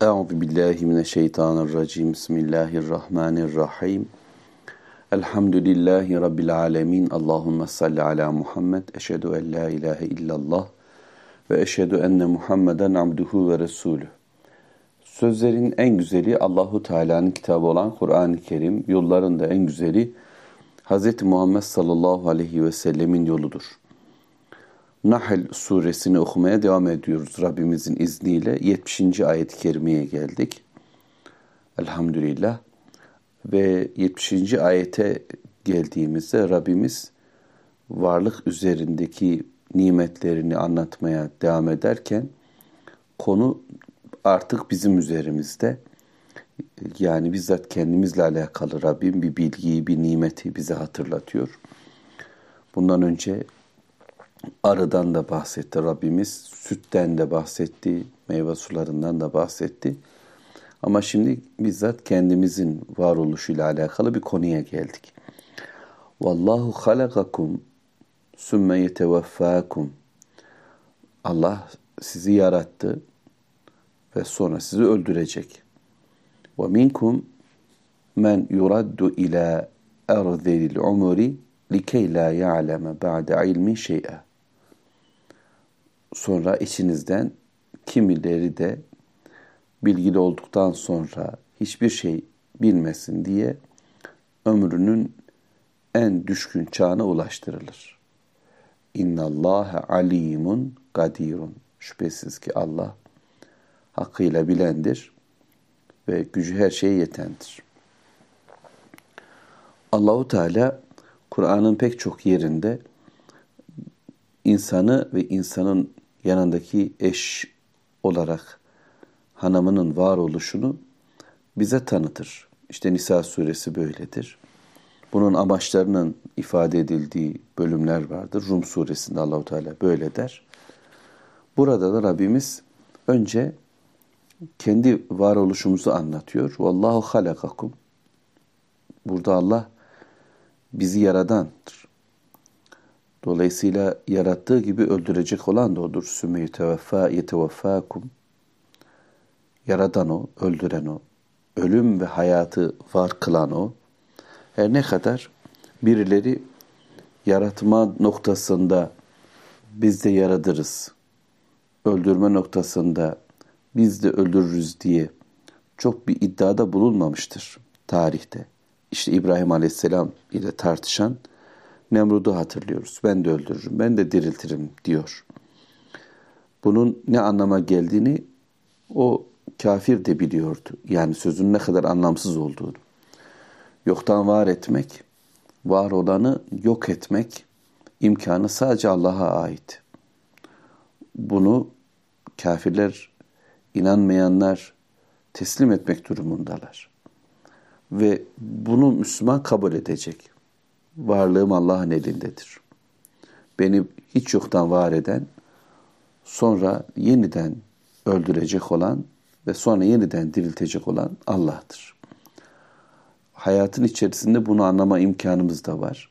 Euzubillahimineşşeytanirracim. Bismillahirrahmanirrahim. Elhamdülillahi Rabbil alemin. Allahümme salli ala Muhammed. Eşhedü en la ilahe illallah. Ve eşhedü enne Muhammeden abduhu ve resulü. Sözlerin en güzeli Allahu Teala'nın kitabı olan Kur'an-ı Kerim. Yolların da en güzeli Hz. Muhammed sallallahu aleyhi ve sellemin yoludur. Nahl suresini okumaya devam ediyoruz Rabbimizin izniyle. 70. ayet-i kerimeye geldik. Elhamdülillah. Ve 70. ayete geldiğimizde Rabbimiz varlık üzerindeki nimetlerini anlatmaya devam ederken konu artık bizim üzerimizde. Yani bizzat kendimizle alakalı Rabbim bir bilgiyi, bir nimeti bize hatırlatıyor. Bundan önce arıdan da bahsetti Rabbimiz, sütten de bahsetti, meyve sularından da bahsetti. Ama şimdi bizzat kendimizin varoluşuyla alakalı bir konuya geldik. Vallahu halakakum sümme yetevaffakum. Allah sizi yarattı ve sonra sizi öldürecek. Ve minkum men yuraddu ila erzelil umri likey la ya'leme ba'de ilmin şey'e. Sonra içinizden kimileri de bilgili olduktan sonra hiçbir şey bilmesin diye ömrünün en düşkün çağına ulaştırılır. İnnallâhe alîmun kadîrun. Şüphesiz ki Allah hakkıyla bilendir ve gücü her şeye yetendir. Allahu Teala Kur'an'ın pek çok yerinde insanı ve insanın yanındaki eş olarak hanımının varoluşunu bize tanıtır. İşte Nisa suresi böyledir. Bunun amaçlarının ifade edildiği bölümler vardır. Rum suresinde Allahu Teala böyle der. Burada da Rabbimiz önce kendi varoluşumuzu anlatıyor. Vallahu halakakum. Burada Allah bizi yaradandır. Dolayısıyla yarattığı gibi öldürecek olan da odur. Sümme yetevaffakum. Yaradan o, öldüren o. Ölüm ve hayatı var kılan o. Her ne kadar birileri yaratma noktasında biz de yaradırız, öldürme noktasında biz de öldürürüz diye çok bir iddiada bulunmamıştır tarihte. İşte İbrahim Aleyhisselam ile tartışan Nemrud'u hatırlıyoruz. Ben de öldürürüm, ben de diriltirim diyor. Bunun ne anlama geldiğini o kafir de biliyordu. Yani sözün ne kadar anlamsız olduğunu. Yoktan var etmek, var olanı yok etmek imkanı sadece Allah'a ait. Bunu kafirler, inanmayanlar teslim etmek durumundalar. Ve bunu Müslüman kabul edecek. Varlığım Allah'ın elindedir. Beni hiç yoktan var eden, sonra yeniden öldürecek olan ve sonra yeniden diriltecek olan Allah'tır. Hayatın içerisinde bunu anlama imkanımız da var.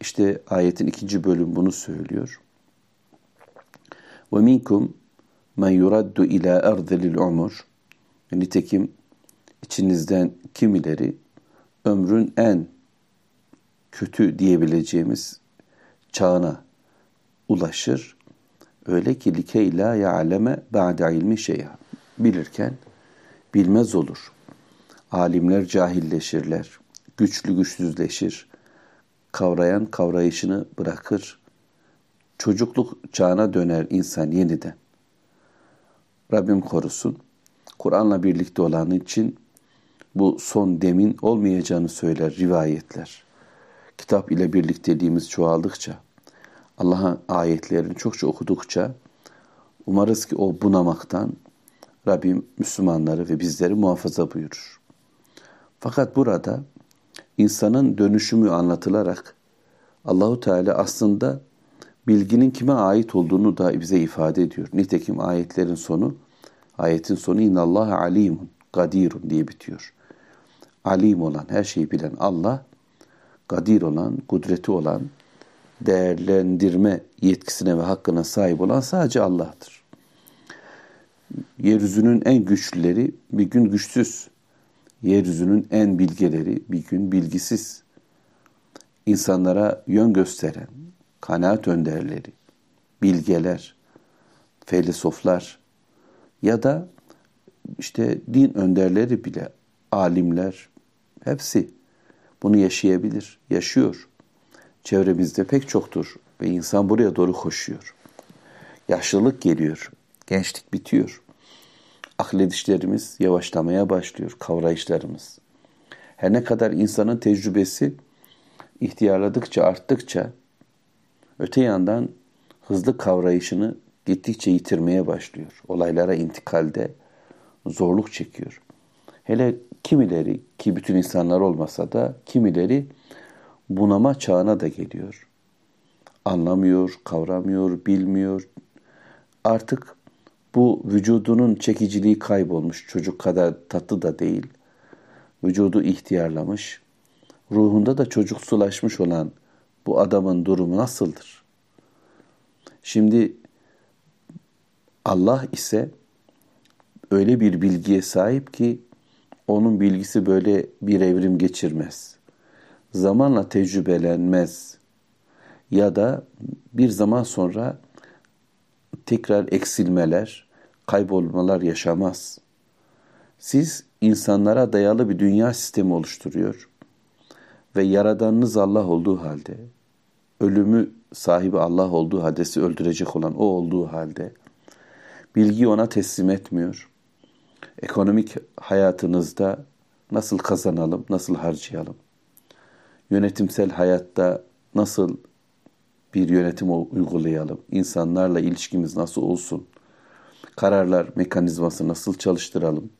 İşte ayetin 2. bölüm bunu söylüyor. وَمِنْكُمْ مَنْ يُرَدُّ اِلَى اَرْضَلِ الْعُمُرِ. Nitekim içinizden kimileri ömrün en kötü diyebileceğimiz çağına ulaşır. Öyle ki likey la ya'leme ba'de ilmi şey'e. Bilirken bilmez olur. Alimler cahilleşirler. Güçlü güçsüzleşir. Kavrayan kavrayışını bırakır. Çocukluk çağına döner insan yeniden. Rabbim korusun. Kur'an'la birlikte olan için bu son demin olmayacağını söyler rivayetler. Kitap ile birlikteliğimiz çoğaldıkça, Allah'ın ayetlerini çokça okudukça umarız ki o bunamaktan Rabbim Müslümanları ve bizleri muhafaza buyurur. Fakat burada insanın dönüşümü anlatılarak Allahu Teala aslında bilginin kime ait olduğunu da bize ifade ediyor. Nitekim ayetin sonu İnnallâhe alîmun kadîrun diye bitiyor. Alim olan, her şeyi bilen Allah, kadir olan, kudreti olan, değerlendirme yetkisine ve hakkına sahip olan sadece Allah'tır. yeryüzünün en güçlüleri bir gün güçsüz, yeryüzünün en bilgeleri bir gün bilgisiz, insanlara yön gösteren kanaat önderleri, bilgeler, filozoflar ya da işte din önderleri bile, alimler, hepsi bunu yaşayabilir, yaşıyor. Çevremizde pek çoktur ve insan buraya doğru koşuyor. Yaşlılık geliyor, gençlik bitiyor. Akledişlerimiz yavaşlamaya başlıyor, kavrayışlarımız. Her ne kadar insanın tecrübesi ihtiyarladıkça, arttıkça, öte yandan hızlı kavrayışını gittikçe yitirmeye başlıyor. Olaylara intikalde zorluk çekiyor. Hele kimileri, ki bütün insanlar olmasa da kimileri bunama çağına da geliyor. Anlamıyor, kavramıyor, bilmiyor. Artık bu vücudunun çekiciliği kaybolmuş. Çocuk kadar tatlı da değil. Vücudu ihtiyarlamış. Ruhunda da çocuksulaşmış olan bu adamın durumu nasıldır? Şimdi Allah ise öyle bir bilgiye sahip ki onun bilgisi böyle bir evrim geçirmez. Zamanla tecrübelenmez. Ya da bir zaman sonra tekrar eksilmeler, kaybolmalar yaşamaz. Siz insanlara dayalı bir dünya sistemi oluşturuyor ve yaradanınız Allah olduğu halde, ölümü sahibi Allah olduğu halde, sizi öldürecek olan o olduğu halde, bilgiyi ona teslim etmiyor. Ekonomik hayatınızda nasıl kazanalım, nasıl harcayalım? Yönetimsel hayatta nasıl bir yönetim uygulayalım? İnsanlarla ilişkimiz nasıl olsun? Kararlar mekanizması nasıl çalıştıralım?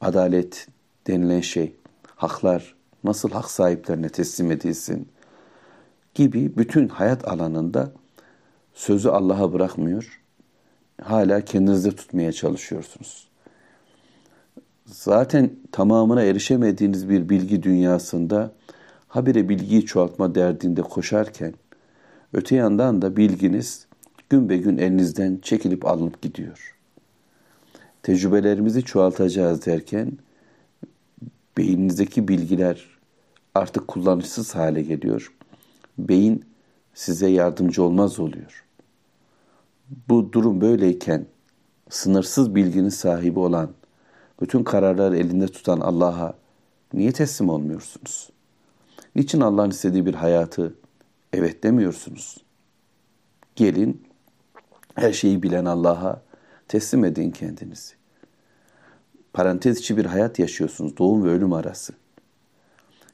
Adalet denilen şey, haklar nasıl hak sahiplerine teslim edilsin? Gibi bütün hayat alanında sözü Allah'a bırakmıyor. Hala kendinizde tutmaya çalışıyorsunuz. Zaten tamamına erişemediğiniz bir bilgi dünyasında habire bilgiyi çoğaltma derdinde koşarken öte yandan da bilginiz gün be gün elinizden çekilip alınıp gidiyor. Tecrübelerimizi çoğaltacağız derken beyninizdeki bilgiler artık kullanışsız hale geliyor. Beyin size yardımcı olmaz oluyor. Bu durum böyleyken sınırsız bilginin sahibi olan, bütün kararları elinde tutan Allah'a niye teslim olmuyorsunuz? Niçin Allah'ın istediği bir hayatı evet demiyorsunuz? Gelin her şeyi bilen Allah'a teslim edin kendinizi. Parantez içi bir hayat yaşıyorsunuz, doğum ve ölüm arası.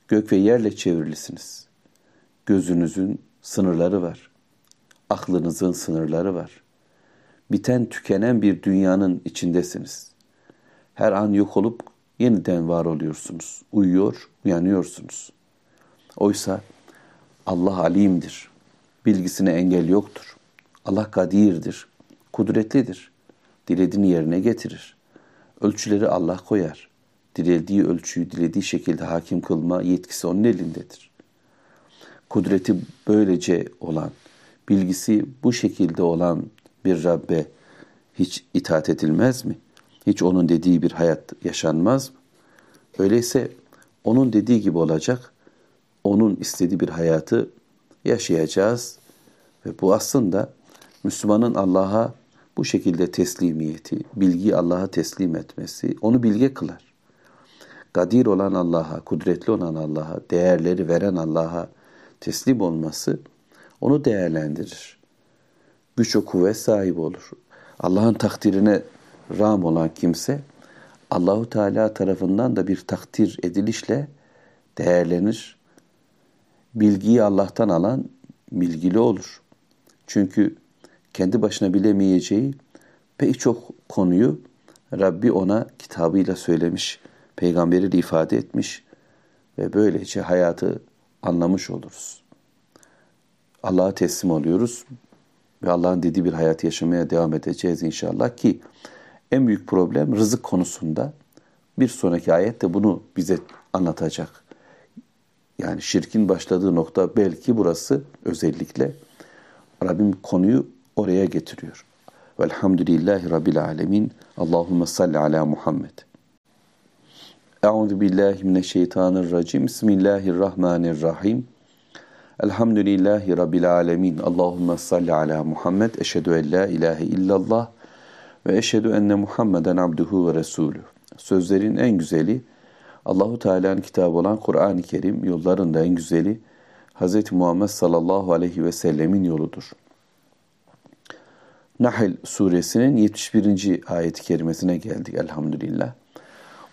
Gök ve yerle çevrilisiniz. Gözünüzün sınırları var. Aklınızın sınırları var. Biten, tükenen bir dünyanın içindesiniz. Her an yok olup yeniden var oluyorsunuz. Uyuyor, uyanıyorsunuz. Oysa Allah alimdir. Bilgisine engel yoktur. Allah kadirdir. Kudretlidir. Dilediğini yerine getirir. Ölçüleri Allah koyar. Dilediği ölçüyü dilediği şekilde hakim kılma yetkisi onun elindedir. Kudreti böylece olan, bilgisi bu şekilde olan bir Rabbe hiç itaat edilmez mi? Hiç onun dediği bir hayat yaşanmaz mı? Öyleyse onun dediği gibi olacak, onun istediği bir hayatı yaşayacağız. Ve bu aslında Müslümanın Allah'a bu şekilde teslimiyeti, bilgiyi Allah'a teslim etmesi onu bilge kılar. Kadir olan Allah'a, kudretli olan Allah'a, değerleri veren Allah'a teslim olması onu değerlendirir. Güç ve kuvvet sahibi olur. Allah'ın takdirine ram olan kimse Allahu Teala tarafından da bir takdir edilişle değerlenir. Bilgiyi Allah'tan alan bilgili olur. Çünkü kendi başına bilemeyeceği pek çok konuyu Rabbi ona kitabıyla söylemiş, peygamberiyle ifade etmiş ve böylece hayatı anlamış oluruz. Allah'a teslim oluyoruz ve Allah'ın dediği bir hayat yaşamaya devam edeceğiz inşallah ki en büyük problem rızık konusunda. Bir sonraki ayet de bunu bize anlatacak. Yani şirkin başladığı nokta belki burası özellikle. Rabbim konuyu oraya getiriyor. Velhamdülillahi Rabbil alemin. Allahümme salli ala Muhammed. Euzubillahimineşşeytanirracim. Bismillahirrahmanirrahim. Elhamdülillahi Rabbil alemin. Allahümme salli ala Muhammed. Eşhedü en la ilahe illallah ve eşhedü enne Muhammeden abduhu ve resulü. Sözlerin en güzeli Allahu Teala'nın kitabı olan Kur'an-ı Kerim, yolların da en güzeli Hz. Muhammed sallallahu aleyhi ve sellemin yoludur. Nahl suresinin 71. ayet-i kerimesine geldik elhamdülillah.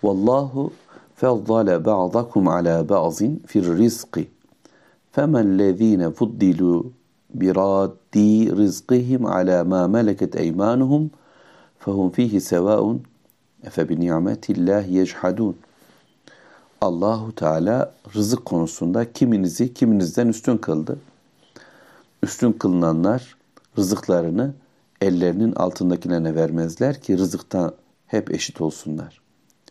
Vallahu fezzale ba'dakum ala ba'zin fir rizqi. Femellezine fuddilu biraddi rizqihim ala ma meleket eymanuhum fehum fihi sevaun efe bi ni'metillahi yechhadun. Allahu Teala rızık konusunda kiminizi kiminizden üstün kıldı. Üstün kılınanlar rızıklarını ellerinin altındakilerine vermezler ki rızıktan hep eşit olsunlar.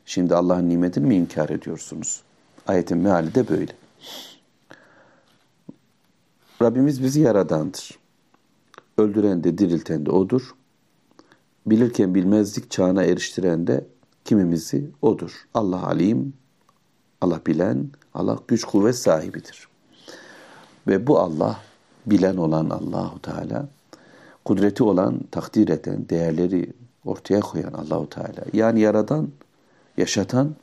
Şimdi Allah'ın nimetini mi inkar ediyorsunuz? Ayetin meali de böyle. Rabbimiz bizi yaradandır. Öldüren de dirilten de O'dur. Bilirken bilmezlik çağına eriştiren de kimimizi O'dur. Allah alim, Allah bilen, Allah güç kuvvet sahibidir. Ve bu Allah, bilen olan Allahu Teala, kudreti olan, takdir eden, değerleri ortaya koyan Allahu Teala. Yani yaradan, yaşatan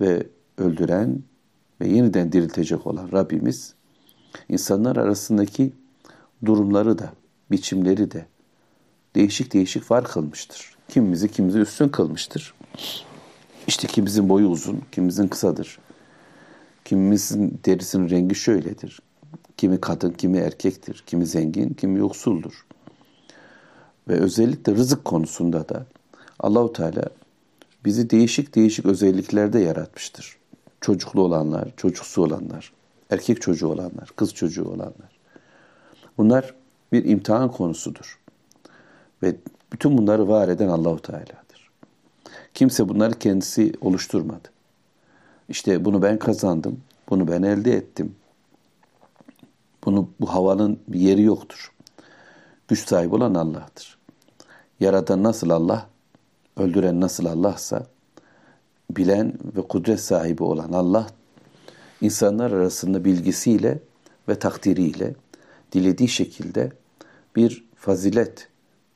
ve öldüren ve yeniden diriltecek olan Rabbimiz, insanlar arasındaki durumları da, biçimleri de değişik değişik fark kılmıştır. Kimimizi kimimizi üstün kılmıştır. İşte kimimizin boyu uzun, kimimizin kısadır. Kimimizin derisinin rengi şöyledir. Kimi kadın, kimi erkektir. Kimi zengin, kimi yoksuldur. Ve özellikle rızık konusunda da Allahu Teala bizi değişik değişik özelliklerde yaratmıştır. Çocuklu olanlar, çocuksu olanlar, erkek çocuğu olanlar, kız çocuğu olanlar. Bunlar bir imtihan konusudur. Ve bütün bunları var eden Allahu Teala'dır. Kimse bunları kendisi oluşturmadı. İşte bunu ben kazandım, bunu ben elde ettim. Bu havanın bir yeri yoktur. Güç sahibi olan Allah'tır. Yaratan nasıl Allah, öldüren nasıl Allah'sa, bilen ve kudret sahibi olan Allah, insanlar arasında bilgisiyle ve takdiriyle, dilediği şekilde bir fazilet,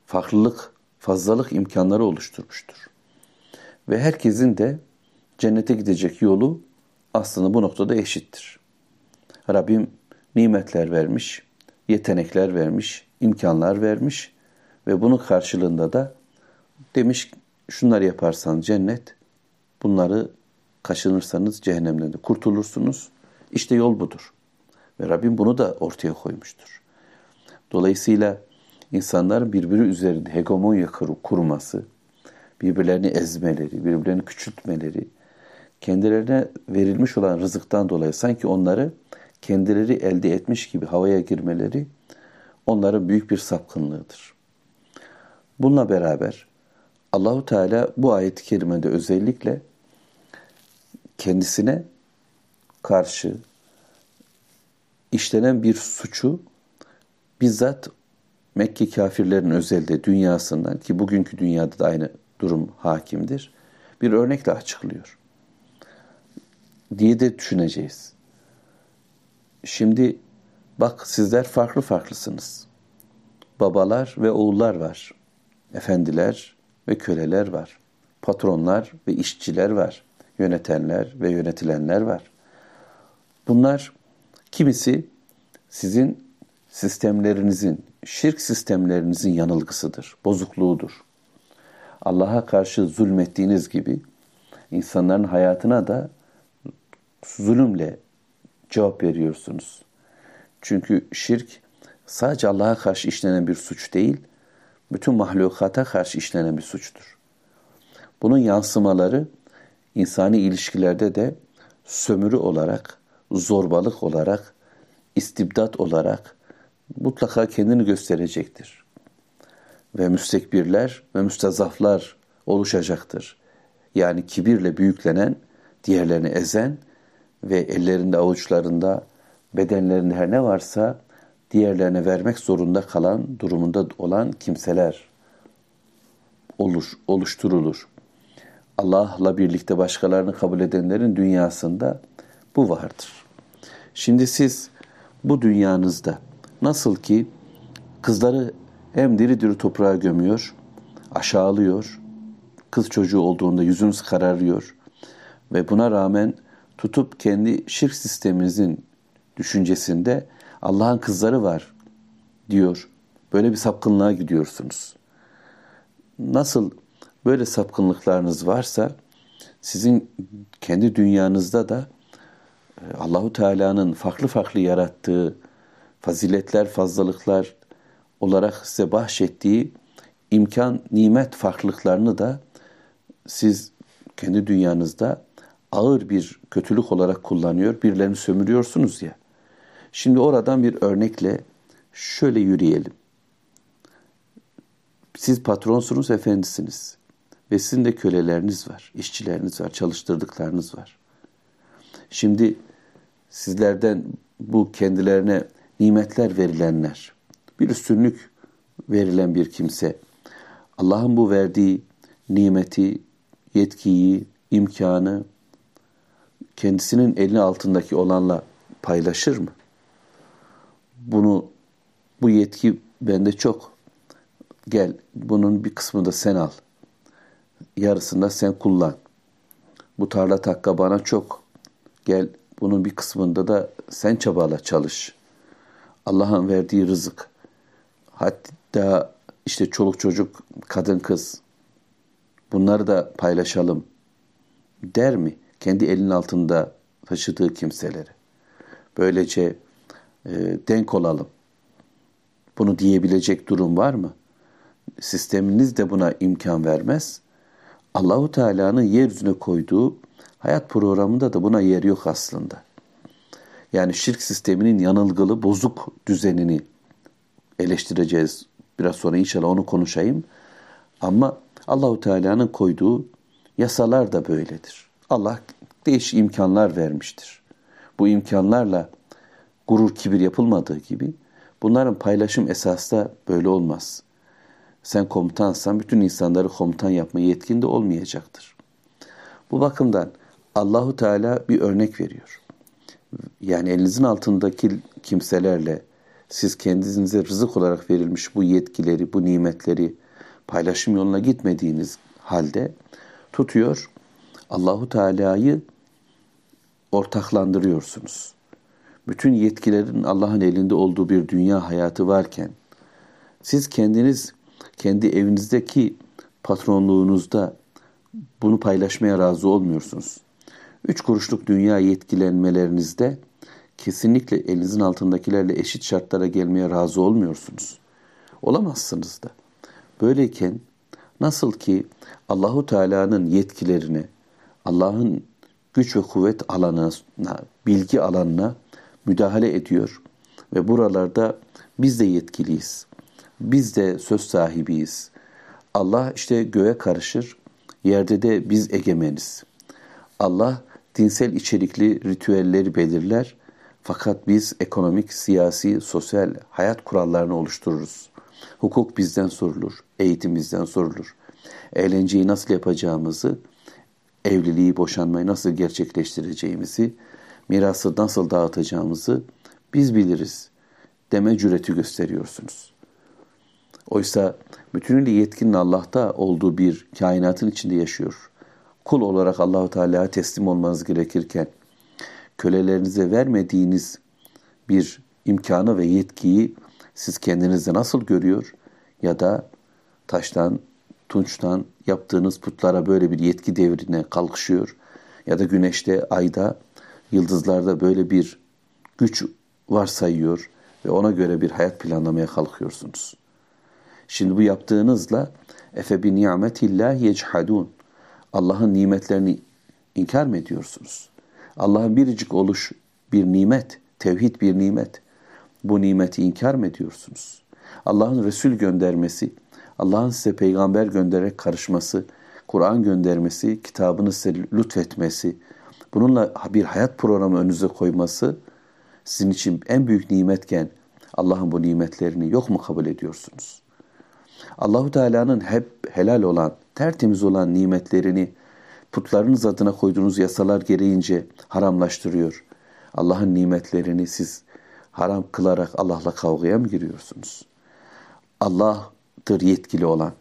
farklılık, fazlalık imkanları oluşturmuştur. Ve herkesin de cennete gidecek yolu aslında bu noktada eşittir. Rabbim nimetler vermiş, yetenekler vermiş, imkanlar vermiş ve bunun karşılığında da demiş şunları yaparsan cennet, bunları kaçınırsanız cehennemden de kurtulursunuz. İşte yol budur. Ve Rabbim bunu da ortaya koymuştur. Dolayısıyla insanların birbiri üzerinde hegemonya kurması, birbirlerini ezmeleri, birbirlerini küçültmeleri, kendilerine verilmiş olan rızıktan dolayı sanki onları kendileri elde etmiş gibi havaya girmeleri onların büyük bir sapkınlığıdır. Bununla beraber Allahu Teala bu ayet-i kerimede özellikle kendisine karşı işlenen bir suçu bizzat Mekke kafirlerin özelde dünyasından ki bugünkü dünyada da aynı durum hakimdir, bir örnekle açıklıyor diye de düşüneceğiz. Şimdi bak sizler farklı farklısınız. Babalar ve oğullar var. Efendiler ve köleler var. Patronlar ve işçiler var. Yönetenler ve yönetilenler var. Bunlar kimisi sizin sistemlerinizin, şirk sistemlerinizin yanılgısıdır, bozukluğudur. Allah'a karşı zulmettiğiniz gibi insanların hayatına da zulümle cevap veriyorsunuz. Çünkü şirk sadece Allah'a karşı işlenen bir suç değil, bütün mahlukata karşı işlenen bir suçtur. Bunun yansımaları insani ilişkilerde de sömürü olarak, zorbalık olarak, istibdat olarak mutlaka kendini gösterecektir. Ve müstekbirler ve müstazaflar oluşacaktır. Yani kibirle büyüklenen, diğerlerini ezen ve ellerinde avuçlarında bedenlerinde her ne varsa diğerlerine vermek zorunda kalan, durumunda olan kimseler oluşturulur. Allah'la birlikte başkalarını kabul edenlerin dünyasında bu vardır. Şimdi siz bu dünyanızda nasıl ki kızları hem diri diri toprağa gömüyor, aşağılıyor, kız çocuğu olduğunda yüzünüz kararıyor ve buna rağmen tutup kendi şirk sisteminizin düşüncesinde Allah'ın kızları var diyor. Böyle bir sapkınlığa gidiyorsunuz. Nasıl böyle sapkınlıklarınız varsa sizin kendi dünyanızda da Allahu Teala'nın farklı farklı yarattığı faziletler, fazlalıklar olarak size bahşettiği imkan, nimet farklılıklarını da siz kendi dünyanızda ağır bir kötülük olarak kullanıyor, birilerini sömürüyorsunuz ya. Şimdi oradan bir örnekle şöyle yürüyelim. Siz patronsunuz, efendisiniz ve sizin de köleleriniz var, işçileriniz var, çalıştırdıklarınız var. Şimdi sizlerden bu kendilerine nimetler verilenler, bir üstünlük verilen bir kimse, Allah'ın bu verdiği nimeti, yetkiyi, imkanı kendisinin elinin altındaki olanla paylaşır mı? Bu yetki bende çok. Gel, bunun bir kısmını da sen al. Yarısını da sen kullan. Bu tarla takka bana çok. Gel, bunun bir kısmında da sen çabayla çalış. Allah'ın verdiği rızık. Hatta işte çoluk çocuk, kadın kız. Bunları da paylaşalım der mi? Kendi elinin altında taşıdığı kimseleri. Böylece denk olalım. Bunu diyebilecek durum var mı? Sisteminiz de buna imkan vermez. Allahu Teala'nın yeryüzüne koyduğu hayat programında da buna yer yok aslında. Yani şirk sisteminin yanılgılı, bozuk düzenini eleştireceğiz. Biraz sonra inşallah onu konuşayım. Ama Allahu Teala'nın koyduğu yasalar da böyledir. Allah değişik imkanlar vermiştir. Bu imkanlarla gurur, kibir yapılmadığı gibi bunların paylaşım esası da böyle olmaz. Sen komutansan bütün insanları komutan yapma yetkin de olmayacaktır. Bu bakımdan Allahu Teala bir örnek veriyor. Yani elinizin altındaki kimselerle siz kendinize rızık olarak verilmiş bu yetkileri, bu nimetleri paylaşım yoluna gitmediğiniz halde tutuyor, Allahu Teala'yı ortaklandırıyorsunuz. Bütün yetkilerin Allah'ın elinde olduğu bir dünya hayatı varken siz kendiniz kendi evinizdeki patronluğunuzda bunu paylaşmaya razı olmuyorsunuz. 3 kuruşluk dünya yetkilenmelerinizde kesinlikle elinizin altındakilerle eşit şartlara gelmeye razı olmuyorsunuz. Olamazsınız da. Böyleyken nasıl ki Allahu Teala'nın yetkilerine, Allah'ın güç ve kuvvet alanına, bilgi alanına müdahale ediyor ve buralarda biz de yetkiliyiz. Biz de söz sahibiyiz. Allah işte göğe karışır, yerde de biz egemeniz. Allah dinsel içerikli ritüelleri belirler, fakat biz ekonomik, siyasi, sosyal hayat kurallarını oluştururuz. Hukuk bizden sorulur, eğitim bizden sorulur. Eğlenceyi nasıl yapacağımızı, evliliği, boşanmayı nasıl gerçekleştireceğimizi, mirası nasıl dağıtacağımızı biz biliriz deme cüreti gösteriyorsunuz. Oysa bütünüyle yetkinin Allah'ta olduğu bir kainatın içinde yaşıyor. Kul olarak Allahu Teala'ya teslim olmanız gerekirken kölelerinize vermediğiniz bir imkanı ve yetkiyi siz kendinizde nasıl görüyor ya da taştan, tunçtan yaptığınız putlara böyle bir yetki devrine kalkışıyor ya da güneşte, ayda, yıldızlarda böyle bir güç varsayıyor ve ona göre bir hayat planlamaya kalkıyorsunuz. Şimdi bu yaptığınızla efe bi ni'metillah yechadun. Allah'ın nimetlerini inkar mı ediyorsunuz? Allah'ın biricik oluş bir nimet, tevhid bir nimet. Bu nimeti inkar mı ediyorsunuz? Allah'ın Resul göndermesi, Allah'ın size peygamber göndererek karışması, Kur'an göndermesi, kitabını size lütfetmesi, bununla bir hayat programı önünüze koyması sizin için en büyük nimetken Allah'ın bu nimetlerini yok mu kabul ediyorsunuz? Allahu Teala'nın hep helal olan, tertemiz olan nimetlerini putlarınız adına koyduğunuz yasalar gereğince haramlaştırıyor. Allah'ın nimetlerini siz haram kılarak Allah'la kavgaya mı giriyorsunuz? Allah'tır yetkili olan.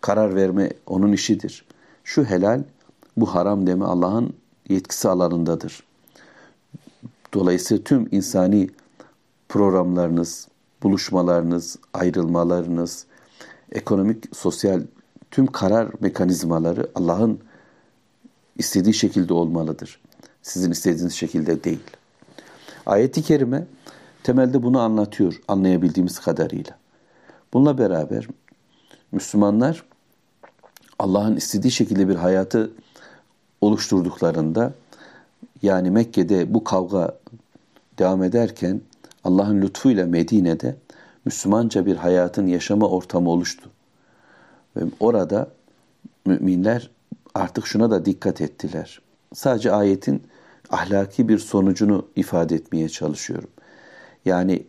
Karar verme onun işidir. Şu helal, bu haram deme Allah'ın yetkisi alanındadır. Dolayısıyla tüm insani programlarınız, buluşmalarınız, ayrılmalarınız, ekonomik, sosyal tüm karar mekanizmaları Allah'ın istediği şekilde olmalıdır. Sizin istediğiniz şekilde değil. Ayet-i Kerime temelde bunu anlatıyor anlayabildiğimiz kadarıyla. Bununla beraber Müslümanlar Allah'ın istediği şekilde bir hayatı oluşturduklarında, yani Mekke'de bu kavga devam ederken Allah'ın lütfuyla Medine'de Müslümanca bir hayatın yaşama ortamı oluştu. Ve orada müminler artık şuna da dikkat ettiler. Sadece ayetin ahlaki bir sonucunu ifade etmeye çalışıyorum. Yani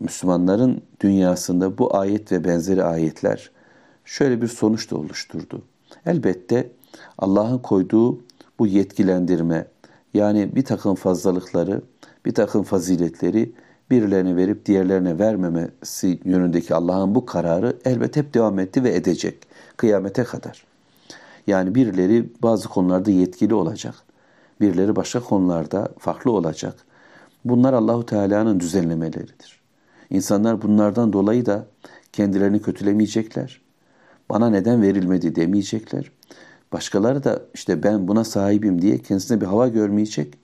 Müslümanların dünyasında bu ayet ve benzeri ayetler şöyle bir sonuç da oluşturdu. Elbette Allah'ın koyduğu bu yetkilendirme, yani bir takım fazlalıkları, bir takım faziletleri birilerine verip diğerlerine vermemesi yönündeki Allah'ın bu kararı elbette hep devam etti ve edecek kıyamete kadar. Yani birileri bazı konularda yetkili olacak. Birileri başka konularda farklı olacak. Bunlar Allahu Teala'nın düzenlemeleridir. İnsanlar bunlardan dolayı da kendilerini kötülemeyecekler. Bana neden verilmedi demeyecekler. Başkaları da işte ben buna sahibim diye kendisine bir hava görmeyecek.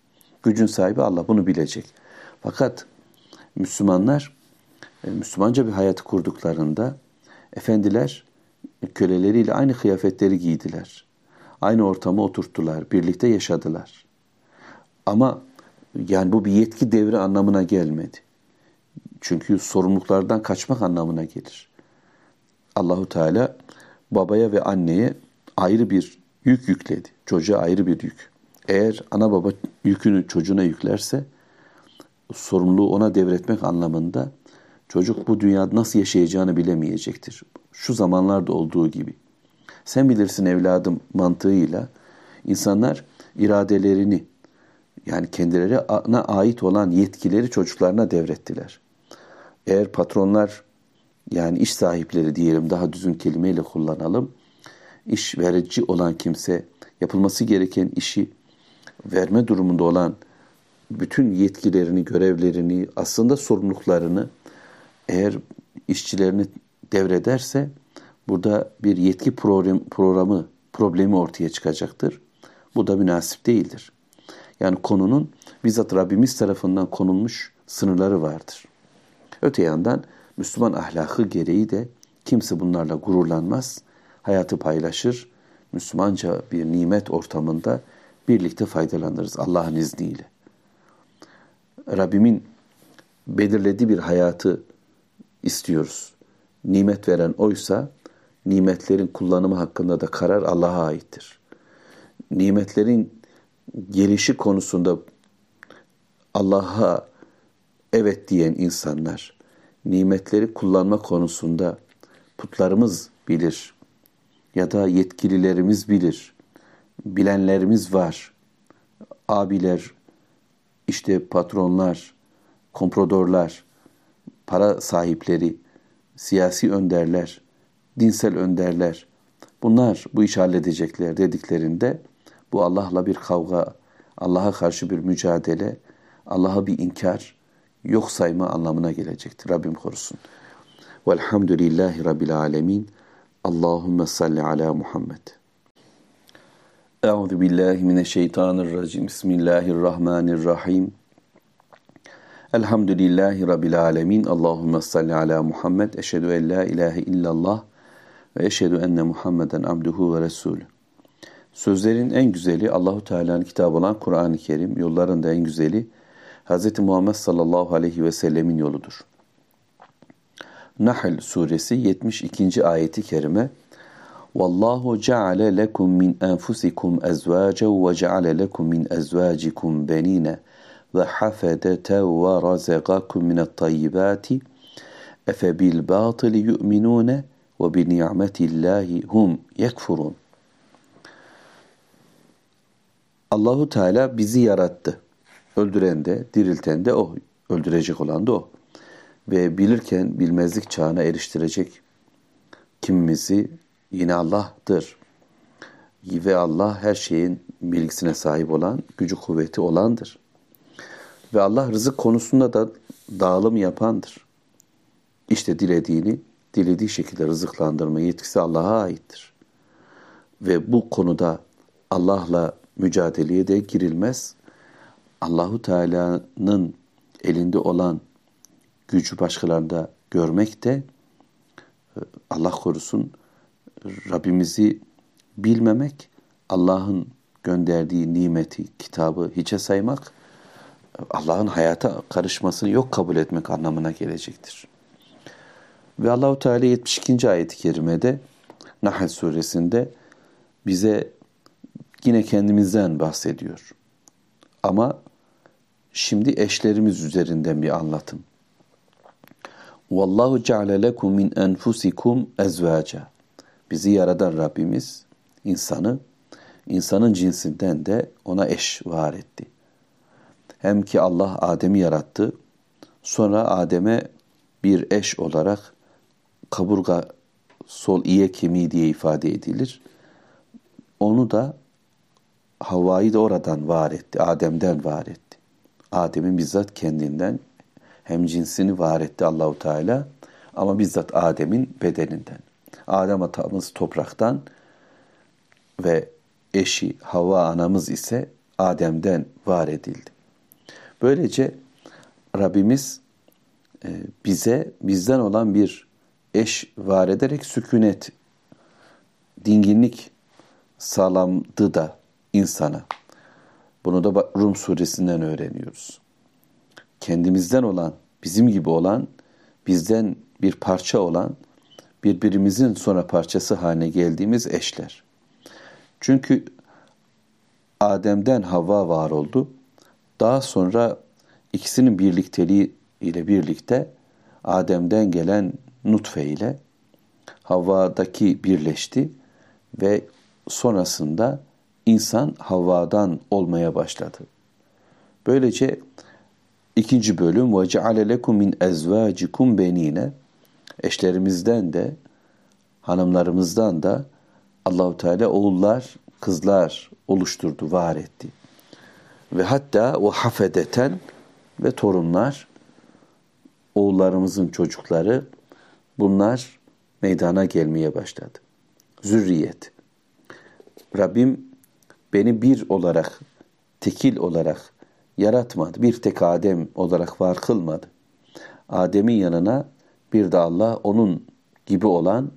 Gücün sahibi Allah, bunu bilecek. Fakat Müslümanlar Müslümanca bir hayat kurduklarında efendiler köleleriyle aynı kıyafetleri giydiler. Aynı ortama oturttular, birlikte yaşadılar. Ama yani bu bir yetki devri anlamına gelmedi. Çünkü sorumluluklardan kaçmak anlamına gelir. Allahu Teala babaya ve anneye ayrı bir yük yükledi. Çocuğa ayrı bir yük. Eğer ana baba yükünü çocuğuna yüklerse sorumluluğu ona devretmek anlamında çocuk bu dünyada nasıl yaşayacağını bilemeyecektir. Şu zamanlarda olduğu gibi. Sen bilirsin evladım mantığıyla insanlar iradelerini, yani kendilerine ait olan yetkileri çocuklarına devrettiler. Eğer patronlar, yani iş sahipleri diyelim, daha düzgün kelimeyle kullanalım. İş verici olan kimse yapılması gereken işi verme durumunda olan bütün yetkilerini, görevlerini, aslında sorumluluklarını eğer işçilerini devrederse burada bir yetki problemi ortaya çıkacaktır. Bu da münasip değildir. Yani konunun bizzat Rabbimiz tarafından konulmuş sınırları vardır. Öte yandan Müslüman ahlakı gereği de kimse bunlarla gururlanmaz, hayatı paylaşır, Müslümanca bir nimet ortamında birlikte faydalanırız Allah'ın izniyle. Rabbimin belirlediği bir hayatı istiyoruz. Nimet veren oysa nimetlerin kullanımı hakkında da karar Allah'a aittir. Nimetlerin gelişi konusunda Allah'a evet diyen insanlar, nimetleri kullanma konusunda putlarımız bilir ya da yetkililerimiz bilir, bilenlerimiz var, abiler, işte patronlar, kompradorlar, para sahipleri, siyasi önderler, dinsel önderler, bunlar bu işi halledecekler dediklerinde bu Allah'la bir kavga, Allah'a karşı bir mücadele, Allah'a bir inkar, yok sayma anlamına gelecektir. Rabbim korusun. Velhamdülillahi Rabbil alemin. Allahümme salli ala Muhammed. Euzubillahimineşşeytanirracim. Bismillahirrahmanirrahim. Elhamdülillahi Rabbil alemin. Allahümme salli ala Muhammed. Eşhedü en la ilahe illallah ve eşhedü enne Muhammeden abduhu ve resulü. Sözlerin en güzeli Allahu Teala'nın kitabı olan Kur'an-ı Kerim, yolların da en güzeli Hz. Muhammed sallallahu aleyhi ve sellemin yoludur. Nahl suresi 72. ayeti kerime Vallahu ceale lekum min enfusikum ezvacen ve ceale lekum min ezvacikum benine ve hafedete ve razagakum minat tayyibati efe bil batili yu'minune وَبِنِعْمَةِ اللّٰهِ هُمْ يَكْفُرُونَ. Allahu Teala bizi yarattı. Öldüren de, dirilten de O. Öldürecek olan da O. Ve bilirken bilmezlik çağına eriştirecek kimimizi yine Allah'tır. Ve Allah her şeyin bilgisine sahip olan, gücü kuvveti olandır. Ve Allah rızık konusunda da dağılım yapandır. İşte dilediğini, dilediği şekilde rızıklandırma yetkisi Allah'a aittir. Ve bu konuda Allah'la mücadeleye de girilmez. Allahu Teala'nın elinde olan gücü başkalarında görmek de, Allah korusun, Rabbimizi bilmemek, Allah'ın gönderdiği nimeti, kitabı hiçe saymak, Allah'ın hayata karışmasını yok kabul etmek anlamına gelecektir. Ve Allah-u Teala 72. ayet-i kerimede, Nahl suresinde bize yine kendimizden bahsediyor. Ama şimdi eşlerimiz üzerinden bir anlatım. Vallahu ceale lekum min enfusikum ezvaca. Bizi yaradan Rabbimiz insanı, insanın cinsinden de ona eş var etti. Hem ki Allah Adem'i yarattı. Sonra Adem'e bir eş olarak kaburga, sol iye kemiği diye ifade edilir. Onu da Havva'yı da oradan var etti. Adem'den var etti. Adem'in bizzat kendinden hem cinsini var etti Allahu Teala, ama bizzat Adem'in bedeninden. Adem atamız topraktan ve eşi Havva anamız ise Adem'den var edildi. Böylece Rabbimiz bize bizden olan bir eş var ederek sükunet, dinginlik sağlamdı da insana. Bunu da Rum suresinden öğreniyoruz. Kendimizden olan, bizim gibi olan, bizden bir parça olan, birbirimizin sonra parçası haline geldiğimiz eşler. Çünkü Adem'den Havva var oldu. Daha sonra ikisinin birlikteliği ile birlikte Adem'den gelen nutfe ile Havva'daki birleşti ve sonrasında insan Havva'dan olmaya başladı. Böylece ikinci bölüm ve ceale lekum min ezvacikum benine, eşlerimizden de hanımlarımızdan da Allahu Teala oğullar, kızlar oluşturdu, var etti. Ve hatta o hafedeten ve torunlar, oğullarımızın çocukları, bunlar meydana gelmeye başladı. Zürriyet. Rabbim beni bir olarak, tekil olarak yaratmadı. Bir tek Adem olarak var kılmadı. Adem'in yanına bir de Allah onun gibi olan,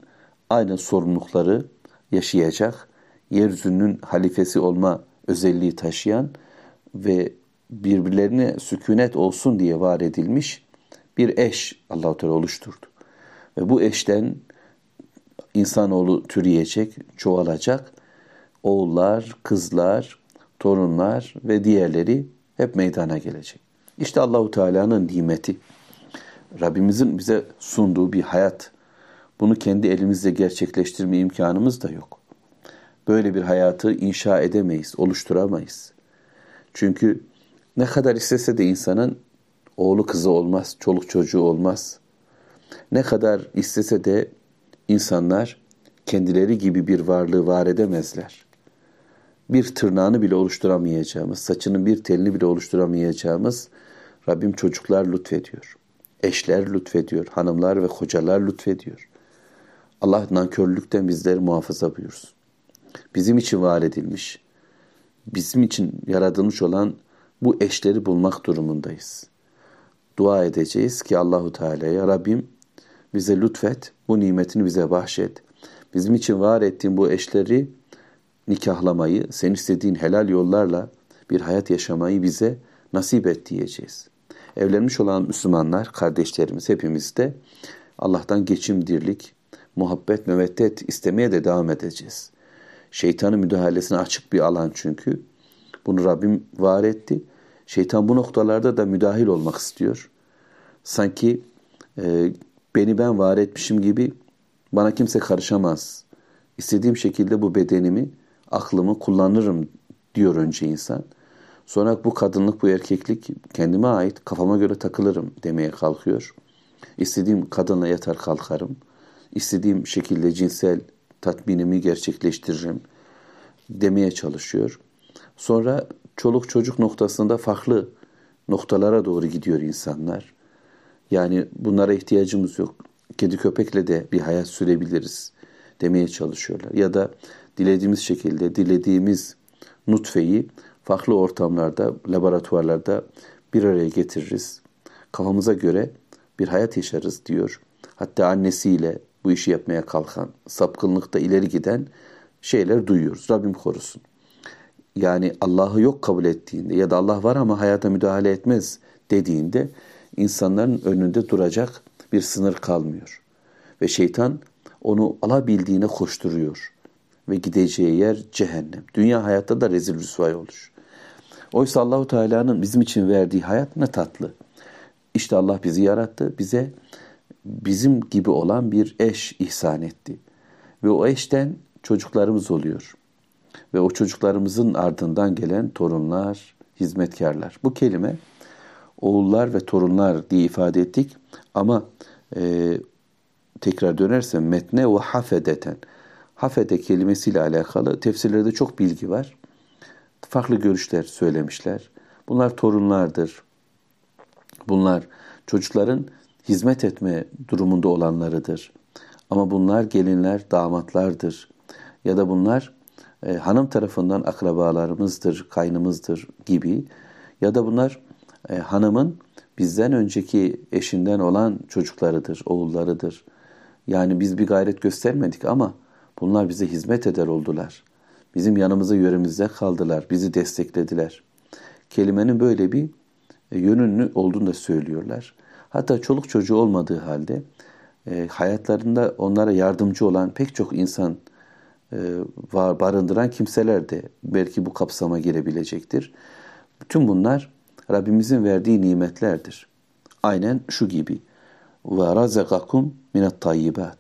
aynı sorumlulukları yaşayacak, yeryüzünün halifesi olma özelliği taşıyan ve birbirlerine sükunet olsun diye var edilmiş bir eş Allah-u Teala oluşturdu. Ve bu eşten insanoğlu türeyecek, çoğalacak. Oğullar, kızlar, torunlar ve diğerleri hep meydana gelecek. İşte Allah-u Teala'nın nimeti. Rabbimizin bize sunduğu bir hayat. Bunu kendi elimizle gerçekleştirme imkanımız da yok. Böyle bir hayatı inşa edemeyiz, oluşturamayız. Çünkü ne kadar istese de insanın oğlu kızı olmaz, çoluk çocuğu olmaz. Ne kadar istese de insanlar kendileri gibi bir varlığı var edemezler. Bir tırnağını bile oluşturamayacağımız, saçının bir telini bile oluşturamayacağımız Rabbim çocuklar lütfediyor. Eşler lütfediyor, hanımlar ve kocalar lütfediyor. Allah nankörlükten bizleri muhafaza buyursun. Bizim için var edilmiş, bizim için yaratılmış olan bu eşleri bulmak durumundayız. Dua edeceğiz ki Allahu Teala'ya, Rabbim bize lütfet, bu nimetini bize bahşet. Bizim için var ettiğin bu eşleri nikahlamayı, senin istediğin helal yollarla bir hayat yaşamayı bize nasip et diyeceğiz. Evlenmiş olan Müslümanlar, kardeşlerimiz, hepimiz de Allah'tan geçim, dirlik, muhabbet, müveddet istemeye de devam edeceğiz. Şeytanın müdahalesine açık bir alan çünkü. Bunu Rabbim var etti. Şeytan bu noktalarda da müdahil olmak istiyor. Sanki beni ben var etmişim gibi Bana kimse karışamaz. İstediğim şekilde bu bedenimi, aklımı kullanırım diyor önce insan. Sonra bu kadınlık, bu erkeklik kendime ait, kafama göre takılırım demeye kalkıyor. İstediğim kadınla yatar kalkarım. İstediğim şekilde cinsel tatminimi gerçekleştiririm demeye çalışıyor. Sonra çoluk çocuk noktasında farklı noktalara doğru gidiyor insanlar. Yani bunlara ihtiyacımız yok. Kedi köpekle de bir hayat sürebiliriz demeye çalışıyorlar. Ya da dilediğimiz şekilde, dilediğimiz nutfeyi farklı ortamlarda, laboratuvarlarda bir araya getiririz. Kafamıza göre bir hayat yaşarız diyor. Hatta annesiyle bu işi yapmaya kalkan, sapkınlıkta ileri giden şeyler duyuyoruz. Rabbim korusun. Yani Allah'ı yok kabul ettiğinde ya da Allah var ama hayata müdahale etmez dediğinde insanların önünde duracak bir sınır kalmıyor. Ve şeytan onu alabildiğine koşturuyor. Ve gideceği yer cehennem. Dünya hayatta da rezil rüsvay olur. Oysa Allahu Teala'nın bizim için verdiği hayat ne tatlı. İşte Allah bizi yarattı. Bize bizim gibi olan bir eş ihsan etti. Ve o eşten çocuklarımız oluyor. Ve o çocuklarımızın ardından gelen torunlar, hizmetkarlar. Bu kelime oğullar ve torunlar diye ifade ettik. Ama tekrar dönersem metne ve hafedeten. Hafede kelimesiyle alakalı tefsirlerde çok bilgi var. Farklı görüşler söylemişler. Bunlar torunlardır. Bunlar çocukların hizmet etme durumunda olanlarıdır. Ama bunlar gelinler, damatlardır. Ya da bunlar hanım tarafından akrabalarımızdır, kaynımızdır gibi. Ya da bunlar hanımın bizden önceki eşinden olan çocuklarıdır, oğullarıdır. Yani biz bir gayret göstermedik ama bunlar bize hizmet eder oldular. Bizim yanımıza, yöremizde kaldılar. Bizi desteklediler. Kelimenin böyle bir yönünü olduğunu da söylüyorlar. Hatta çoluk çocuğu olmadığı halde hayatlarında onlara yardımcı olan pek çok insan barındıran kimseler de belki bu kapsama girebilecektir. Bütün bunlar Rabbimizin verdiği nimetlerdir. Aynen şu gibi. وَرَزَقَكُمْ مِنَ الطَّيِّبَاتِ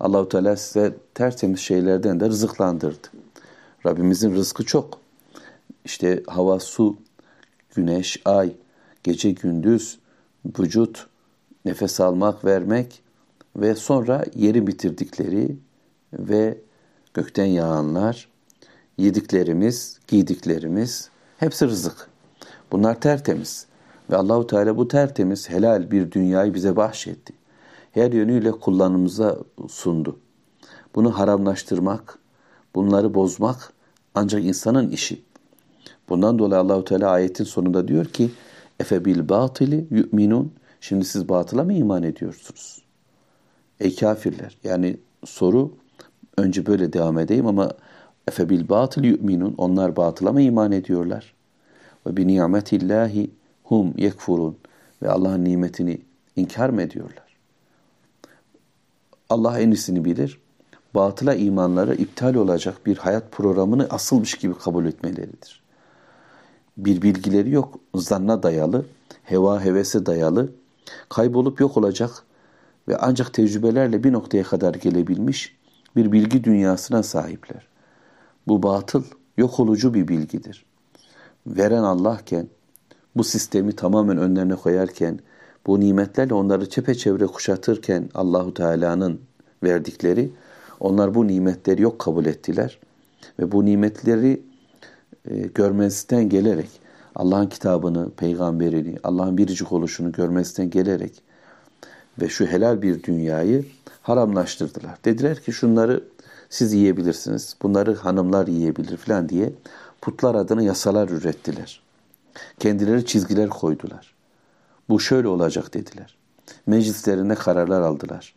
Allah-u Teala size tertemiz şeylerden de rızıklandırdı. Rabbimizin rızkı çok. İşte hava, su, güneş, ay, gece, gündüz, vücut, nefes almak, vermek ve sonra yeri bitirdikleri ve gökten yağanlar, yediklerimiz, giydiklerimiz hepsi rızık. Bunlar tertemiz ve Allah-u Teala bu tertemiz helal bir dünyayı bize bahşetti. Her yönüyle kullanımıza sundu. Bunu haramlaştırmak, bunları bozmak ancak insanın işi. Bundan dolayı Allahu Teala ayetin sonunda diyor ki: "Efe bil batili yu'minun." Şimdi siz batıla mı iman ediyorsunuz? Ey kafirler. Yani soru önce böyle devam edeyim ama "Efe bil batili yu'minun." Onlar batıla mı iman ediyorlar? Ve bi ni'metillahi hum yekfurun. Ve Allah'ın nimetini inkar mı ediyorlar? Allah en iyisini bilir. Batıla imanları iptal olacak bir hayat programını asılmış gibi kabul etmeleridir. Bir bilgileri yok. Zanna dayalı, heva hevese dayalı, kaybolup yok olacak ve ancak tecrübelerle bir noktaya kadar gelebilmiş bir bilgi dünyasına sahipler. Bu batıl, yok olucu bir bilgidir. Veren Allah'ken, bu sistemi tamamen önlerine koyarken, bu nimetlerle onları çepeçevre kuşatırken Allahu Teala'nın verdikleri, onlar bu nimetleri yok kabul ettiler. Ve bu nimetleri görmezden gelerek, Allah'ın kitabını, peygamberini, Allah'ın biricik oluşunu görmezden gelerek ve şu helal bir dünyayı haramlaştırdılar. Dediler ki şunları siz yiyebilirsiniz, bunları hanımlar yiyebilir falan diye putlar adına yasalar ürettiler. Kendileri çizgiler koydular. Bu şöyle olacak dediler. Meclislerine kararlar aldılar.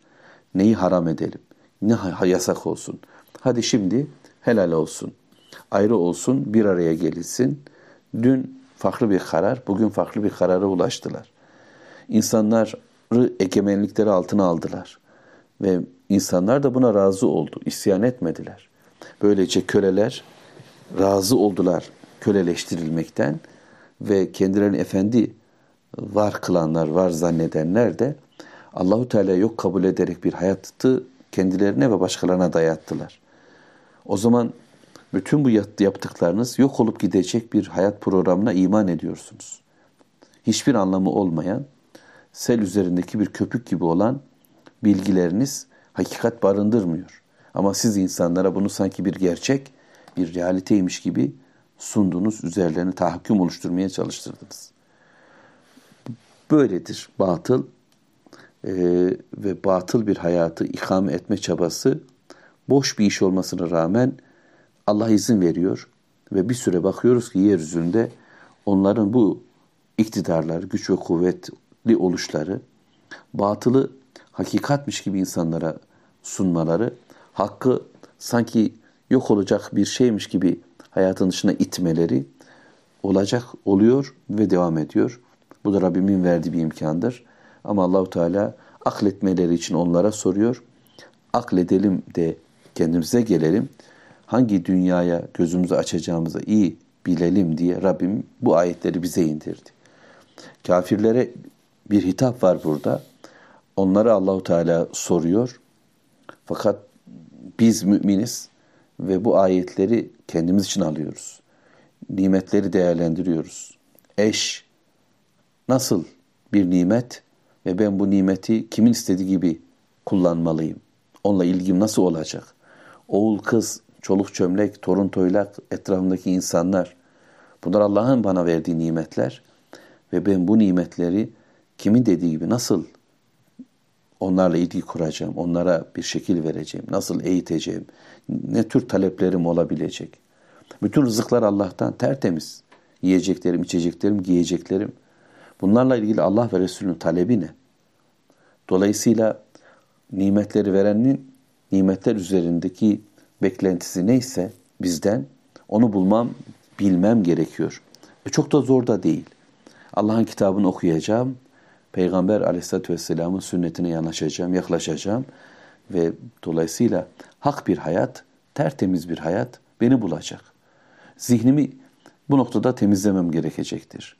Neyi haram edelim? Ne yasak olsun? Hadi şimdi helal olsun. Ayrı olsun, bir araya gelsin. Dün farklı bir karar, bugün farklı bir karara ulaştılar. İnsanları egemenlikleri altına aldılar. Ve insanlar da buna razı oldu. İsyan etmediler. Böylece köleler razı oldular köleleştirilmekten ve kendilerini efendi var kılanlar, var zannedenler de Allahu Teala yok kabul ederek bir hayatı kendilerine ve başkalarına dayattılar. O zaman bütün bu yaptıklarınız yok olup gidecek bir hayat programına iman ediyorsunuz. Hiçbir anlamı olmayan, sel üzerindeki bir köpük gibi olan bilgileriniz hakikat barındırmıyor. Ama siz insanlara bunu sanki bir gerçek, bir realiteymiş gibi sundunuz, üzerlerine tahakküm oluşturmaya çalıştırdınız. Böyledir batıl ve batıl bir hayatı ikame etme çabası, boş bir iş olmasına rağmen Allah izin veriyor ve bir süre bakıyoruz ki yeryüzünde onların bu iktidarları, güç ve kuvvetli oluşları, batılı hakikatmiş gibi insanlara sunmaları, hakkı sanki yok olacak bir şeymiş gibi hayatın dışına itmeleri oluyor ve devam ediyor. Bu da Rabbimin verdiği bir imkandır. Ama Allah-u Teala akletmeleri için onlara soruyor. Akledelim de kendimize gelelim. Hangi dünyaya gözümüzü açacağımızı iyi bilelim diye Rabbim bu ayetleri bize indirdi. Kafirlere bir hitap var burada. Onlara Allah-u Teala soruyor. Fakat biz müminiz ve bu ayetleri kendimiz için alıyoruz. Nimetleri değerlendiriyoruz. Eş nasıl bir nimet ve ben bu nimeti kimin istediği gibi kullanmalıyım? Onunla ilgim nasıl olacak? Oğul, kız, çoluk, çömlek, torun, toylak, etrafındaki insanlar. Bunlar Allah'ın bana verdiği nimetler ve ben bu nimetleri kimin dediği gibi nasıl onlarla ilgi kuracağım, onlara bir şekil vereceğim, nasıl eğiteceğim, ne tür taleplerim olabilecek. Bütün rızıklar Allah'tan tertemiz. Yiyeceklerim, içeceklerim, giyeceklerim. Bunlarla ilgili Allah ve Resulünün talebi ne? Dolayısıyla nimetleri verenin nimetler üzerindeki beklentisi neyse bizden onu bilmem gerekiyor. Çok da zor da değil. Allah'ın kitabını okuyacağım. Peygamber Aleyhisselatü Vesselam'ın sünnetine yaklaşacağım ve dolayısıyla hak bir hayat, tertemiz bir hayat beni bulacak. Zihnimi bu noktada temizlemem gerekecektir.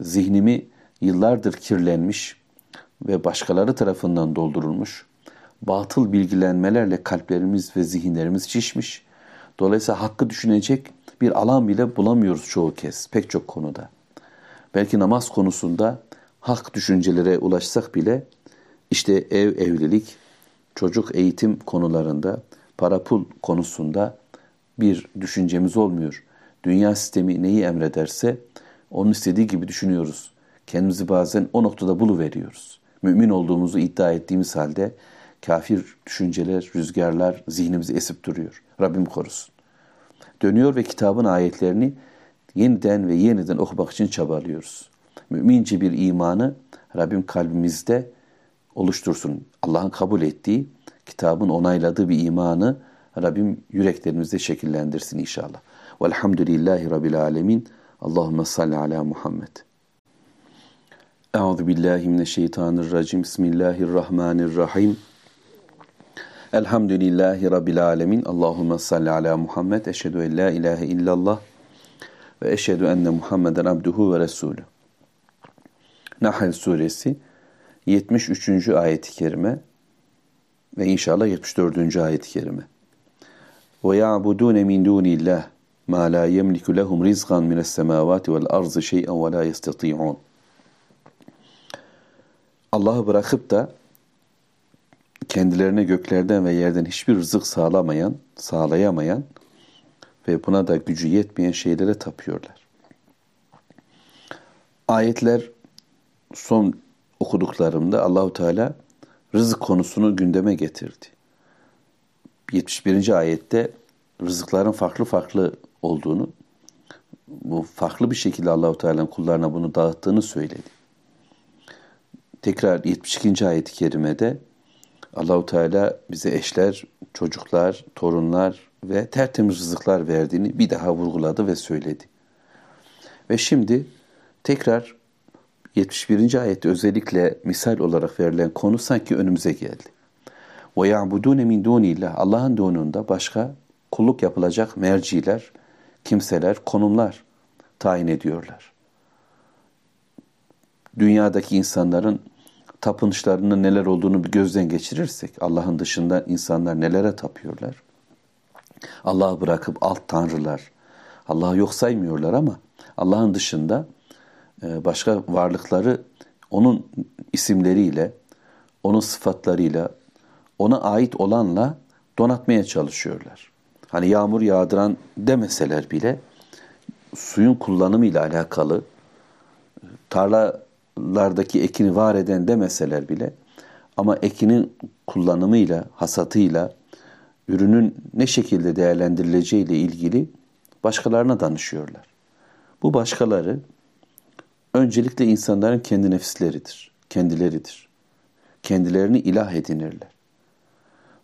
Zihnimi yıllardır kirlenmiş ve başkaları tarafından doldurulmuş, batıl bilgilenmelerle kalplerimiz ve zihinlerimiz şişmiş. Dolayısıyla hakkı düşünecek bir alan bile bulamıyoruz çoğu kez, pek çok konuda. Belki namaz konusunda hak düşüncelere ulaşsak bile işte evlilik, çocuk eğitim konularında, para pul konusunda bir düşüncemiz olmuyor. Dünya sistemi neyi emrederse onun istediği gibi düşünüyoruz. Kendimizi bazen o noktada buluveriyoruz. Mümin olduğumuzu iddia ettiğimiz halde kafir düşünceler, rüzgarlar zihnimizi esip duruyor. Rabbim korusun. Dönüyor ve kitabın ayetlerini yeniden ve yeniden okumak için çabalıyoruz. Mümince bir imanı Rabbim kalbimizde oluştursun. Allah'ın kabul ettiği, kitabın onayladığı bir imanı Rabbim yüreklerimizde şekillendirsin inşallah. Velhamdülillahi Rabbil alemin. Allahümme salli ala Muhammed. Euzubillahimineşşeytanirracim. Bismillahirrahmanirrahim. Elhamdülillahi Rabbil alemin. Allahümme salli ala Muhammed. Eşhedü en la ilahe illallah ve eşhedü enne Muhammeden abduhu ve resulü. Nahl suresi 73. ayet-i kerime ve inşallah 74. ayet-i kerime. Ve ya'budune min dunillah ma la yemliku lehum rizqan min es-semawati vel ardı şey'en ve la yestati'un. Allah'ı bırakıp da kendilerine göklerden ve yerden hiçbir rızık sağlayamayan ve buna da gücü yetmeyen şeylere tapıyorlar. Ayetler son okuduklarımda Allah-u Teala rızık konusunu gündeme getirdi. 71. ayette rızıkların farklı olduğunu, bu farklı bir şekilde Allah-u Teala'nın kullarına bunu dağıttığını söyledi. Tekrar 72. ayet-i kerimede Allah-u Teala bize eşler, çocuklar, torunlar ve tertemiz rızıklar verdiğini bir daha vurguladı ve söyledi. Ve şimdi tekrar 71. ayette özellikle misal olarak verilen konu sanki önümüze geldi. وَيَعْبُدُونَ مِنْ دُونِ اللّٰهِ Allah'ın dönünde başka kulluk yapılacak merciler, kimseler, konumlar tayin ediyorlar. Dünyadaki insanların tapınışlarının neler olduğunu bir gözden geçirirsek, Allah'ın dışında insanlar nelere tapıyorlar? Allah'ı bırakıp alt tanrılar, Allah'ı yok saymıyorlar ama Allah'ın dışında başka varlıkları onun isimleriyle, onun sıfatlarıyla, ona ait olanla donatmaya çalışıyorlar. Hani yağmur yağdıran demeseler bile suyun kullanımıyla alakalı, tarlalardaki ekini var eden demeseler bile ama ekinin kullanımıyla, hasatıyla, ürünün ne şekilde değerlendirileceğiyle ilgili başkalarına danışıyorlar. Bu başkaları öncelikle insanların kendi nefsleridir, kendileridir. Kendilerini ilah edinirler.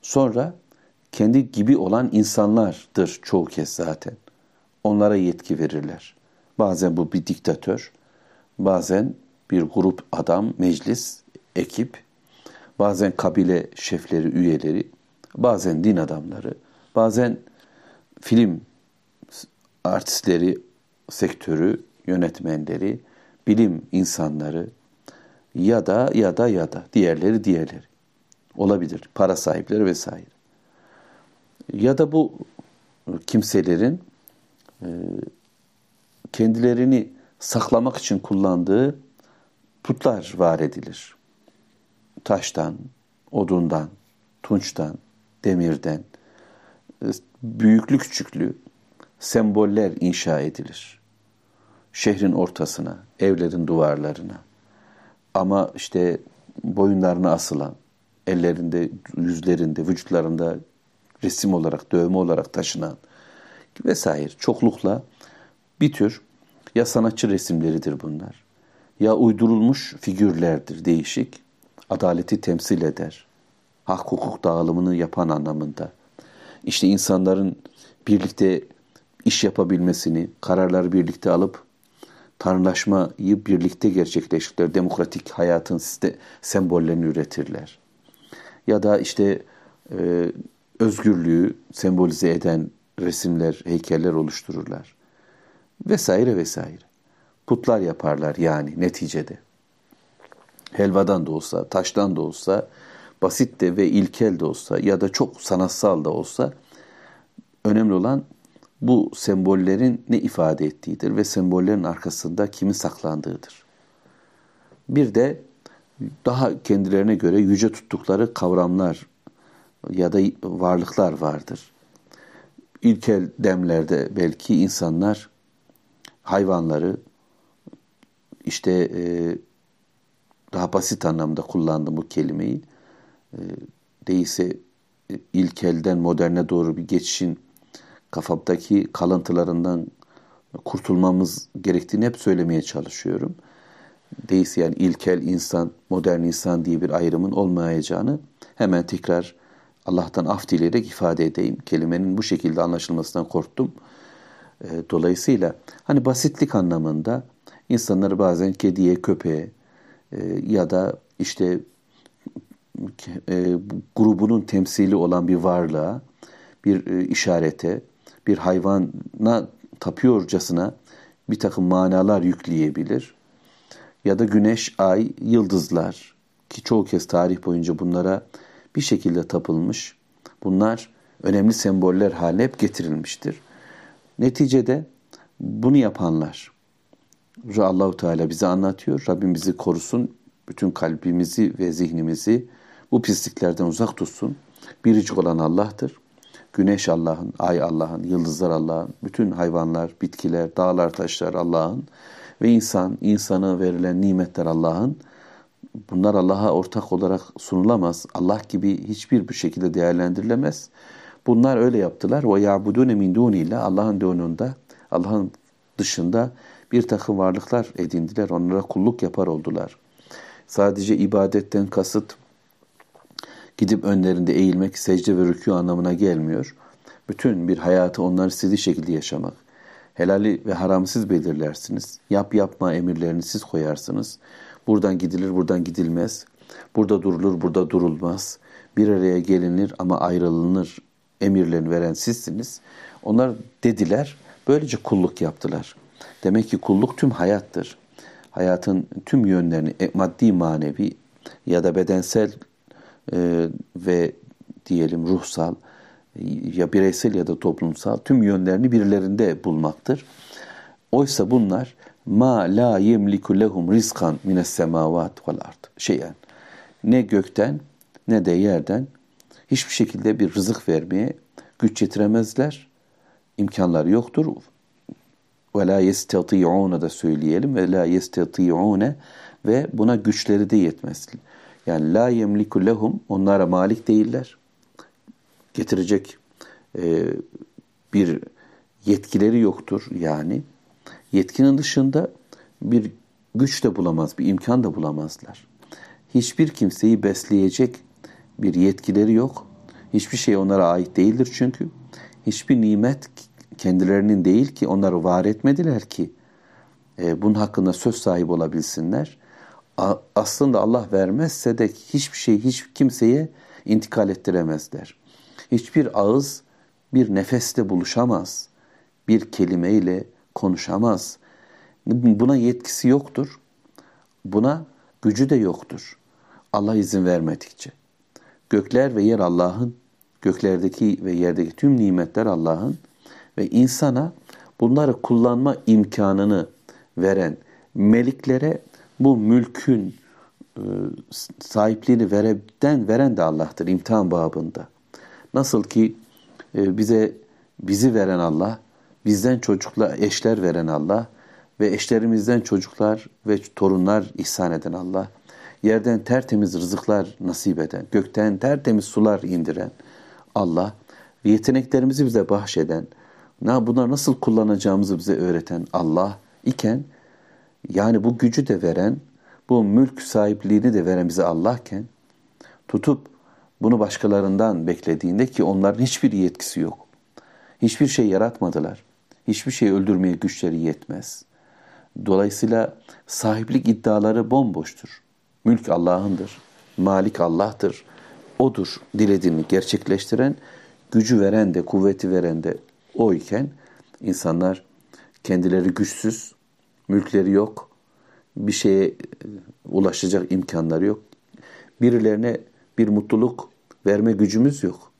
Sonra kendi gibi olan insanlardır çoğu kez zaten. Onlara yetki verirler. Bazen bu bir diktatör, bazen bir grup adam, meclis, ekip, bazen kabile şefleri, üyeleri, bazen din adamları, bazen film artistleri, sektörü, yönetmenleri, bilim insanları ya da diğerleri olabilir. Para sahipleri vesaire. Ya da bu kimselerin kendilerini saklamak için kullandığı putlar var edilir. Taştan, odundan, tunçtan, demirden, büyüklü küçüklü semboller inşa edilir. Şehrin ortasına, evlerin duvarlarına ama işte boyunlarına asılan, ellerinde, yüzlerinde, vücutlarında resim olarak, dövme olarak taşınan vesaire çoklukla bir tür ya sanatçı resimleridir bunlar ya uydurulmuş figürlerdir değişik. Adaleti temsil eder. Hak hukuk dağılımını yapan anlamında. İşte insanların birlikte iş yapabilmesini, kararları birlikte alıp tanrılaşmayı birlikte gerçekleştirirler. Demokratik hayatın sembollerini üretirler. Ya da işte özgürlüğü sembolize eden resimler, heykeller oluştururlar. Vesaire vesaire. Putlar yaparlar yani neticede. Helvadan da olsa, taştan da olsa, basit de ve ilkel de olsa ya da çok sanatsal da olsa önemli olan bu sembollerin ne ifade ettiğidir ve sembollerin arkasında kimin saklandığıdır. Bir de daha kendilerine göre yüce tuttukları kavramlar ya da varlıklar vardır. İlkel demlerde belki insanlar hayvanları işte daha basit anlamda kullandım bu kelimeyi. Değilse ilkelden moderne doğru bir geçişin kafamdaki kalıntılarından kurtulmamız gerektiğini hep söylemeye çalışıyorum. Değilse yani ilkel insan, modern insan diye bir ayrımın olmayacağını hemen tekrar Allah'tan af dileyerek ifade edeyim. Kelimenin bu şekilde anlaşılmasından korktum. Dolayısıyla hani basitlik anlamında insanları bazen kediye, köpeğe ya da işte grubunun temsili olan bir varlığa, bir işarete, bir hayvana tapıyorcasına bir takım manalar yükleyebilir. Ya da güneş, ay, yıldızlar ki çoğu kez tarih boyunca bunlara bir şekilde tapılmış. Bunlar önemli semboller haline hep getirilmiştir. Neticede bunu yapanlar Allah-u Teala bize anlatıyor. Rabbim bizi korusun, bütün kalbimizi ve zihnimizi bu pisliklerden uzak tutsun. Biricik olan Allah'tır. Güneş Allah'ın, ay Allah'ın, yıldızlar Allah'ın, bütün hayvanlar, bitkiler, dağlar, taşlar Allah'ın ve insana verilen nimetler Allah'ın. Bunlar Allah'a ortak olarak sunulamaz. Allah gibi hiçbir şekilde değerlendirilemez. Bunlar öyle yaptılar. وَيَعْبُدُونَ مِنْ دُونِهِ Allah'ın dışında bir takım varlıklar edindiler. Onlara kulluk yapar oldular. Sadece ibadetten kasıt gidip önlerinde eğilmek, secde ve rükû anlamına gelmiyor. Bütün bir hayatı onlar istediği şekilde yaşamak. Helali ve haramı siz belirlersiniz. Yapma emirlerini siz koyarsınız. Buradan gidilir, buradan gidilmez. Burada durulur, burada durulmaz. Bir araya gelinir ama ayrılınır. Emirlerini veren sizsiniz. Onlar dediler, böylece kulluk yaptılar. Demek ki kulluk tüm hayattır. Hayatın tüm yönlerini, maddi, manevi, ya da bedensel ve diyelim ruhsal, ya bireysel ya da toplumsal tüm yönlerini birilerinde bulmaktır. Oysa bunlar ma la yemliku lehum rizkan mines semavat vel ard. Şeyen, ne gökten ne de yerden hiçbir şekilde bir rızık vermeye güç yetiremezler. İmkanları yoktur. Ve la yestati'ûne da söyleyelim. Ve la yestati'ûne ve buna güçleri de yetmez. Yani la yemliku lehum, onlara malik değiller. Getirecek bir yetkileri yoktur. Yani yetkinin dışında bir güç de bulamaz, bir imkan da bulamazlar. Hiçbir kimseyi besleyecek bir yetkileri yok. Hiçbir şey onlara ait değildir çünkü. Hiçbir nimet kendilerinin değil ki, onları var etmediler ki bunun hakkında söz sahibi olabilsinler. Aslında Allah vermezse de hiçbir şey, hiç kimseye intikal ettiremezler. Hiçbir ağız bir nefesle buluşamaz, bir kelimeyle konuşamaz. Buna yetkisi yoktur, buna gücü de yoktur Allah izin vermedikçe. Gökler ve yer Allah'ın, göklerdeki ve yerdeki tüm nimetler Allah'ın ve insana bunları kullanma imkanını veren meliklere bu mülkün sahipliğini veren de Allah'tır imtihan babında. Nasıl ki bizi veren Allah, bizden çocuklar, eşler veren Allah ve eşlerimizden çocuklar ve torunlar ihsan eden Allah, yerden tertemiz rızıklar nasip eden, gökten tertemiz sular indiren Allah, yeteneklerimizi bize bahşeden, bunları nasıl kullanacağımızı bize öğreten Allah iken, yani bu gücü de veren, bu mülk sahipliğini de veren bize Allah'ken, tutup bunu başkalarından beklediğinde ki onların hiçbir yetkisi yok. Hiçbir şey yaratmadılar. Hiçbir şey öldürmeye güçleri yetmez. Dolayısıyla sahiplik iddiaları bomboştur. Mülk Allah'ındır. Malik Allah'tır. O'dur dilediğini gerçekleştiren, gücü veren de, kuvveti veren de O iken insanlar kendileri güçsüz, mülkleri yok, bir şeye ulaşacak imkanları yok. Birilerine bir mutluluk verme gücümüz yok.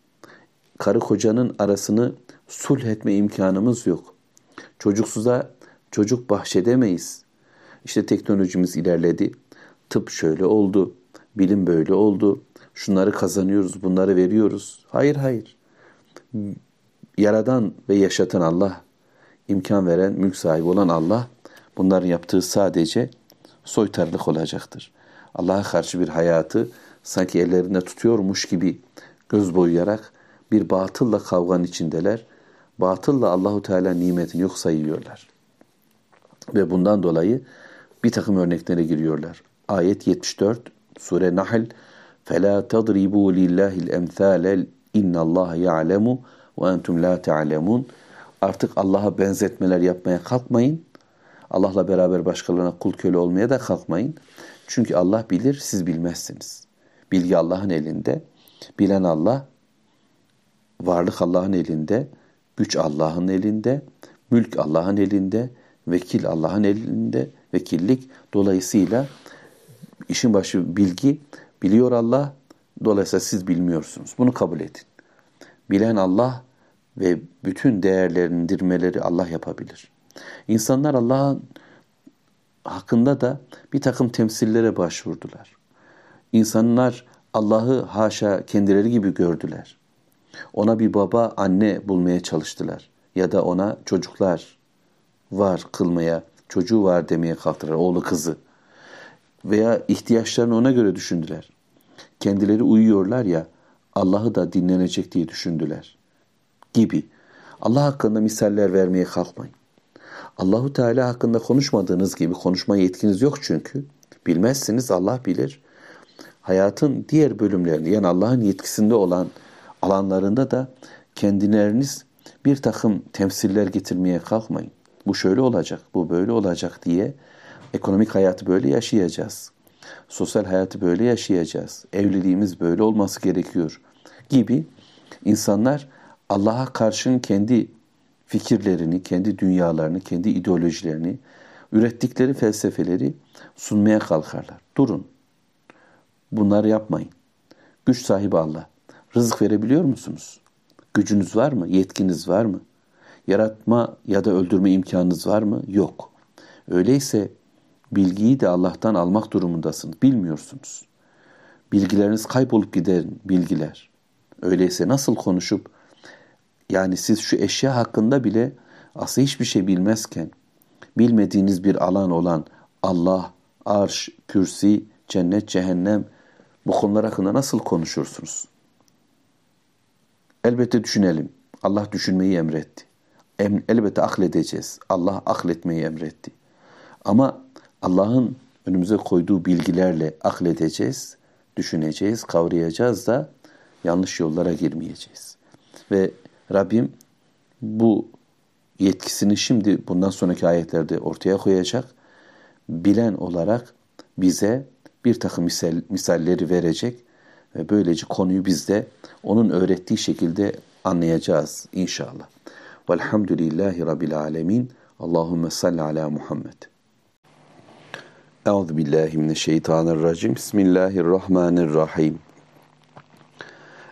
Karı kocanın arasını sulh etme imkanımız yok. Çocuksuza çocuk bahşedemeyiz. İşte teknolojimiz ilerledi. Tıp şöyle oldu, bilim böyle oldu. Şunları kazanıyoruz, bunları veriyoruz. Hayır. Yaradan ve yaşatan Allah, imkan veren, mülk sahibi olan Allah, bunların yaptığı sadece soytarlık olacaktır. Allah'a karşı bir hayatı sanki ellerinde tutuyormuş gibi göz boyayarak bir batılla kavganın içindeler. Batılla Allahu Teala nimetini yok sayıyorlar. Ve bundan dolayı bir takım örneklere giriyorlar. Ayet 74, Sure Nahl: "Fela tadribu lillahi'l emsale innallaha ya'lemu ve entum la ta'lemun." Artık Allah'a benzetmeler yapmaya kalkmayın. Allah'la beraber başkalarına kul köle olmaya da kalkmayın. Çünkü Allah bilir, siz bilmezsiniz. Bilgi Allah'ın elinde, bilen Allah, varlık Allah'ın elinde, güç Allah'ın elinde, mülk Allah'ın elinde, vekil Allah'ın elinde, vekillik. Dolayısıyla işin başı bilgi, biliyor Allah, dolayısıyla siz bilmiyorsunuz. Bunu kabul edin. Bilen Allah ve bütün değerlendirmeleri Allah yapabilir. İnsanlar Allah'ın hakkında da bir takım temsillere başvurdular. İnsanlar Allah'ı haşa kendileri gibi gördüler. Ona bir baba, anne bulmaya çalıştılar. Ya da ona çocuklar var kılmaya, çocuğu var demeye kalktılar, oğlu kızı. Veya ihtiyaçlarını ona göre düşündüler. Kendileri uyuyorlar ya, Allah'ı da dinlenecek diye düşündüler gibi. Allah hakkında misaller vermeye kalkmayın. Allahu Teala hakkında konuşmadığınız gibi konuşma yetkiniz yok çünkü. Bilmezsiniz, Allah bilir. Hayatın diğer bölümlerinde, yani Allah'ın yetkisinde olan alanlarında da kendileriniz bir takım temsiller getirmeye kalkmayın. Bu şöyle olacak, bu böyle olacak diye ekonomik hayatı böyle yaşayacağız. Sosyal hayatı böyle yaşayacağız. Evliliğimiz böyle olması gerekiyor gibi insanlar Allah'a karşın kendi fikirlerini, kendi dünyalarını, kendi ideolojilerini, ürettikleri felsefeleri sunmaya kalkarlar. Durun. Bunları yapmayın. Güç sahibi Allah. Rızık verebiliyor musunuz? Gücünüz var mı? Yetkiniz var mı? Yaratma ya da öldürme imkanınız var mı? Yok. Öyleyse bilgiyi de Allah'tan almak durumundasınız. Bilmiyorsunuz. Bilgileriniz kaybolup giden bilgiler. Öyleyse nasıl konuşup, yani siz şu eşya hakkında bile aslında hiçbir şey bilmezken, bilmediğiniz bir alan olan Allah, arş, kürsi, cennet, cehennem, bu konular hakkında nasıl konuşursunuz? Elbette düşünelim. Allah düşünmeyi emretti. Elbette akledeceğiz. Allah akletmeyi emretti. Ama Allah'ın önümüze koyduğu bilgilerle akledeceğiz, düşüneceğiz, kavrayacağız da yanlış yollara girmeyeceğiz. Ve Rabbim bu yetkisini şimdi bundan sonraki ayetlerde ortaya koyacak. Bilen olarak bize bir takım misalleri verecek ve böylece konuyu biz de onun öğrettiği şekilde anlayacağız inşallah. Velhamdülillahi Rabbil alemin. Allahümme salli ala Muhammed. Euzubillahimineşşeytanirracim. Bismillahirrahmanirrahim.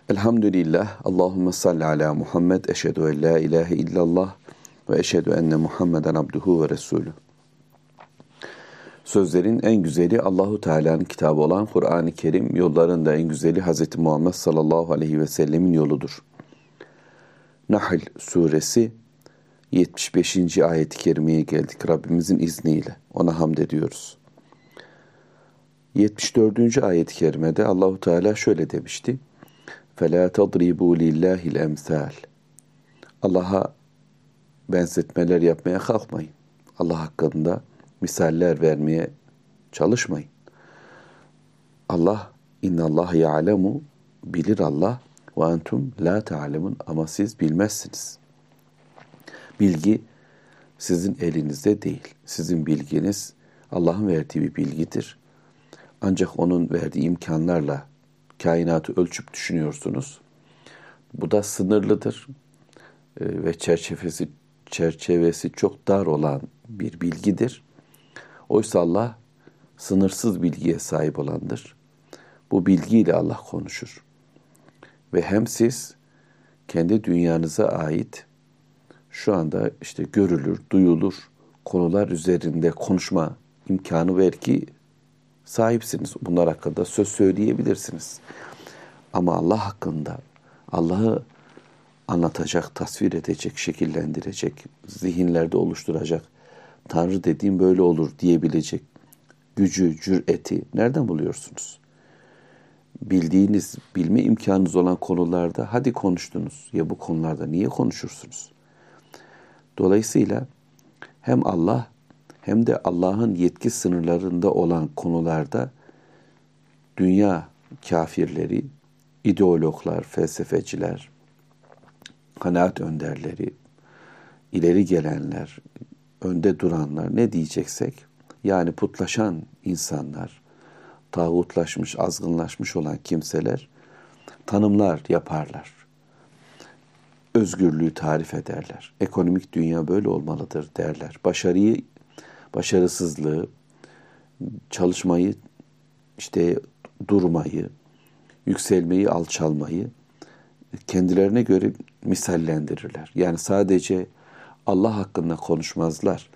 Elhamdülillah. Allahümme salli ala Muhammed. Eşhedü en la ilahe illallah ve eşhedü enne Muhammeden abduhu ve resulü. Sözlerin en güzeli Allahu Teala'nın kitabı olan Kur'an-ı Kerim, yolların da en güzeli Hz. Muhammed sallallahu aleyhi ve sellemin yoludur. Nahl suresi 75. ayet-i kerimeye geldik Rabbimizin izniyle. Ona hamd ediyoruz. 74. ayet-i kerimede Allahu Teala şöyle demişti: "Fela tadribu lillahi'l emsal." Allah'a benzetmeler yapmaya kalkmayın. Allah hakkında misaller vermeye çalışmayın. Allah, innallah ya'lemu, bilir Allah, ve entum la ta'lemun, ama siz bilmezsiniz. Bilgi sizin elinizde değil. Sizin bilginiz Allah'ın verdiği bir bilgidir. Ancak onun verdiği imkanlarla kainatı ölçüp düşünüyorsunuz. Bu da sınırlıdır ve çerçevesi çok dar olan bir bilgidir. Oysa Allah sınırsız bilgiye sahip olandır. Bu bilgiyle Allah konuşur. Ve hem siz kendi dünyanıza ait şu anda işte görülür, duyulur konular üzerinde konuşma imkanı belki sahipsiniz. Bunlar hakkında söz söyleyebilirsiniz. Ama Allah hakkında, Allah'ı anlatacak, tasvir edecek, şekillendirecek, zihinlerde oluşturacak, Tanrı dediğim böyle olur diyebilecek gücü, cüreti nereden buluyorsunuz? Bildiğiniz, bilme imkanınız olan konularda hadi konuştunuz. Ya bu konularda niye konuşursunuz? Dolayısıyla hem Allah hem de Allah'ın yetki sınırlarında olan konularda dünya kafirleri, ideologlar, felsefeciler, kanaat önderleri, ileri gelenler, önde duranlar, ne diyeceksek, yani putlaşan insanlar, tağutlaşmış, azgınlaşmış olan kimseler tanımlar yaparlar. Özgürlüğü tarif ederler. Ekonomik dünya böyle olmalıdır derler. Başarıyı, başarısızlığı, çalışmayı, işte durmayı, yükselmeyi, alçalmayı kendilerine göre misallendirirler. Yani sadece Allah hakkında konuşmazlar.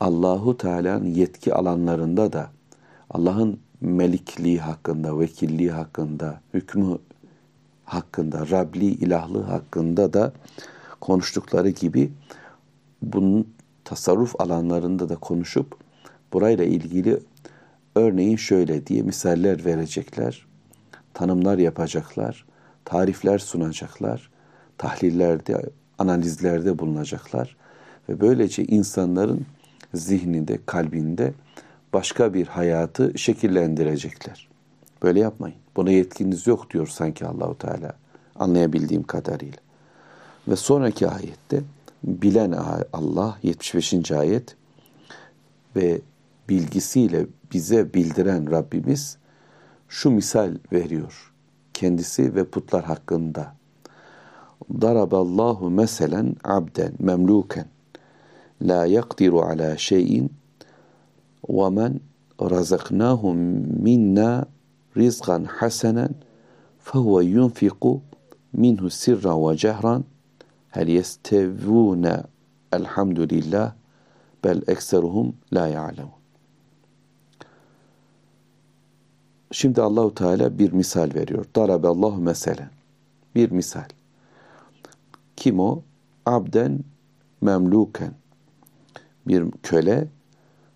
Allahu Teala'nın yetki alanlarında da Allah'ın melikliği hakkında, vekilliği hakkında, hükmü hakkında, Rabli, ilahlığı hakkında da konuştukları gibi bunun tasarruf alanlarında da konuşup burayla ilgili örneğin şöyle diye misaller verecekler, tanımlar yapacaklar, tarifler sunacaklar, tahlillerde, analizlerde bulunacaklar ve böylece insanların zihninde, kalbinde başka bir hayatı şekillendirecekler. Böyle yapmayın. Buna yetkiniz yok diyor sanki Allahu Teala, anlayabildiğim kadarıyla. Ve sonraki ayette bilen Allah, 75. ayet, ve bilgisiyle bize bildiren Rabbimiz şu misal veriyor kendisi ve putlar hakkında. Daraballahu meselen abden memluken la yakdiru ala şeyin ve men razaknahu minna رزقا حسنا فهو ينفق منه سرا وجهرا هل يستوون الحمد لله بل ekseruhum la ya'lemun. Şimdi Allahu Teala bir misal veriyor. Daraballahu meselen. Bir misal. Kim o? Abden memluken. Bir köle,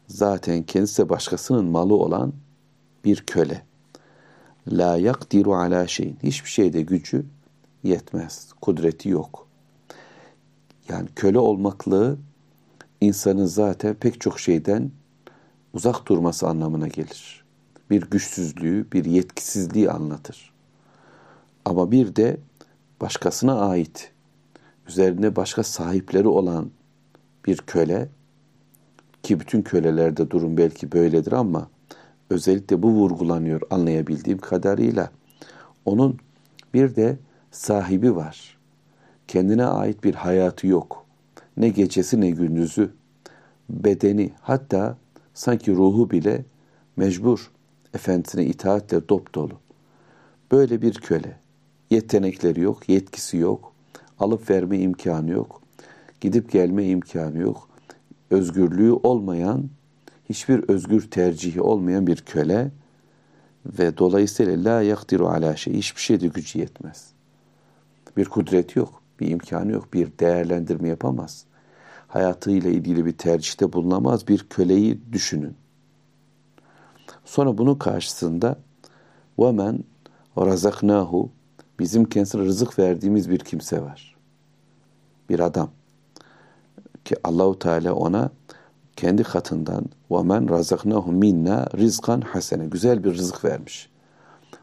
zaten kendisi başkasının malı olan bir köle. La yakdiru ala şeyin. Hiçbir şeyde gücü yetmez. Kudreti yok. Yani köle olmaklığı insanın zaten pek çok şeyden uzak durması anlamına gelir. Bir güçsüzlüğü, bir yetkisizliği anlatır. Ama bir de başkasına ait, üzerinde başka sahipleri olan bir köle, ki bütün kölelerde durum belki böyledir ama özellikle bu vurgulanıyor anlayabildiğim kadarıyla. Onun bir de sahibi var. Kendine ait bir hayatı yok. Ne gecesi ne gündüzü. Bedeni, hatta sanki ruhu bile mecbur. Efendisine itaatle dopdolu. Böyle bir köle. Yetenekleri yok, yetkisi yok. Alıp verme imkanı yok. Gidip gelme imkanı yok. Özgürlüğü olmayan, hiçbir özgür tercihi olmayan bir köle ve dolayısıyla la yakdiru ala şey, hiçbir şeyde gücü yetmez. Bir kudreti yok, bir imkanı yok, bir değerlendirme yapamaz. Hayatıyla ilgili bir tercihte bulunamaz. Bir köleyi düşünün. Sonra bunun karşısında وَمَنْ رَزَقْنَاهُ bizim kendisine rızık verdiğimiz bir kimse var. Bir adam ki Allahu Teala ona kendi katından وَمَنْ رَزَقْنَاهُ minna رِزْقًا حَسَنًا güzel bir rızık vermiş.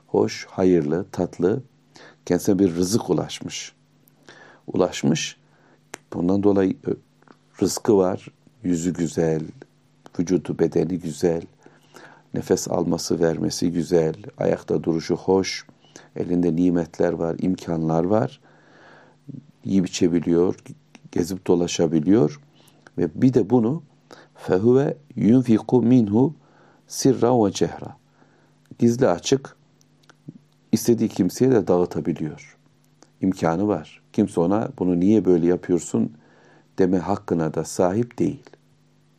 Hoş, hayırlı, tatlı, kendisine bir rızık ulaşmış. Bundan dolayı rızkı var. Yüzü güzel, vücudu, bedeni güzel. Nefes alması, vermesi güzel, ayakta duruşu hoş, elinde nimetler var, imkanlar var. Yiyip içebiliyor, gezip dolaşabiliyor. Ve bir de bunu fehuve yunfiku minhu sirra ve cehra. Gizli açık, istediği kimseye de dağıtabiliyor. İmkanı var. Kimse ona bunu niye böyle yapıyorsun deme hakkına da sahip değil.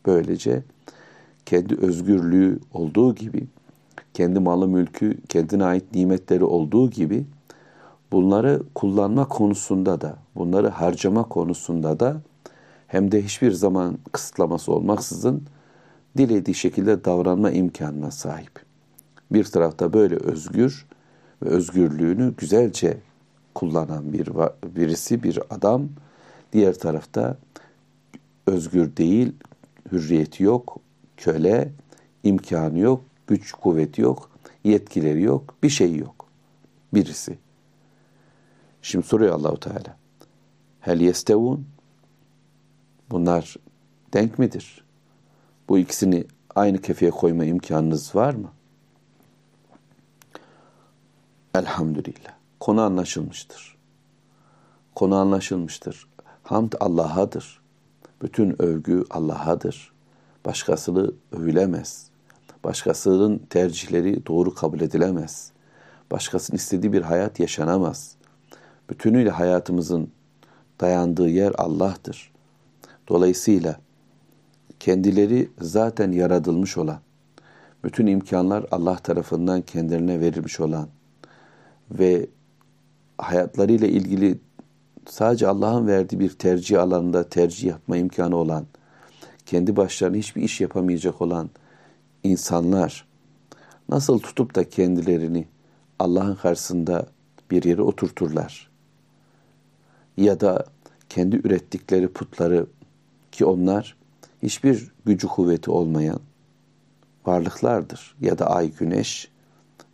Böylece kendi özgürlüğü olduğu gibi, kendi malı mülkü, kendine ait nimetleri olduğu gibi bunları kullanma konusunda da, bunları harcama konusunda da hem de hiçbir zaman kısıtlaması olmaksızın dilediği şekilde davranma imkanına sahip. Bir tarafta böyle özgür ve özgürlüğünü güzelce kullanan birisi, bir adam, diğer tarafta özgür değil, hürriyeti yok, köle, imkanı yok, güç kuvveti yok, yetkileri yok, bir şey yok. Birisi. Şimdi soruyor Allahu Teala. Hel yestevun? Bunlar denk midir? Bu ikisini aynı kefeye koyma imkanınız var mı? Elhamdülillah. Konu anlaşılmıştır. Konu anlaşılmıştır. Hamd Allah'adır. Bütün övgü Allah'adır. Başkasını övülemez. Başkasının tercihleri doğru kabul edilemez. Başkasının istediği bir hayat yaşanamaz. Bütünüyle hayatımızın dayandığı yer Allah'tır. Dolayısıyla kendileri zaten yaratılmış olan, bütün imkanlar Allah tarafından kendilerine verilmiş olan ve hayatlarıyla ilgili sadece Allah'ın verdiği bir tercih alanında tercih yapma imkanı olan, kendi başlarına hiçbir iş yapamayacak olan insanlar nasıl tutup da kendilerini Allah'ın karşısında bir yere oturturlar? Ya da kendi ürettikleri putları, ki onlar hiçbir gücü kuvveti olmayan varlıklardır. Ya da ay, güneş,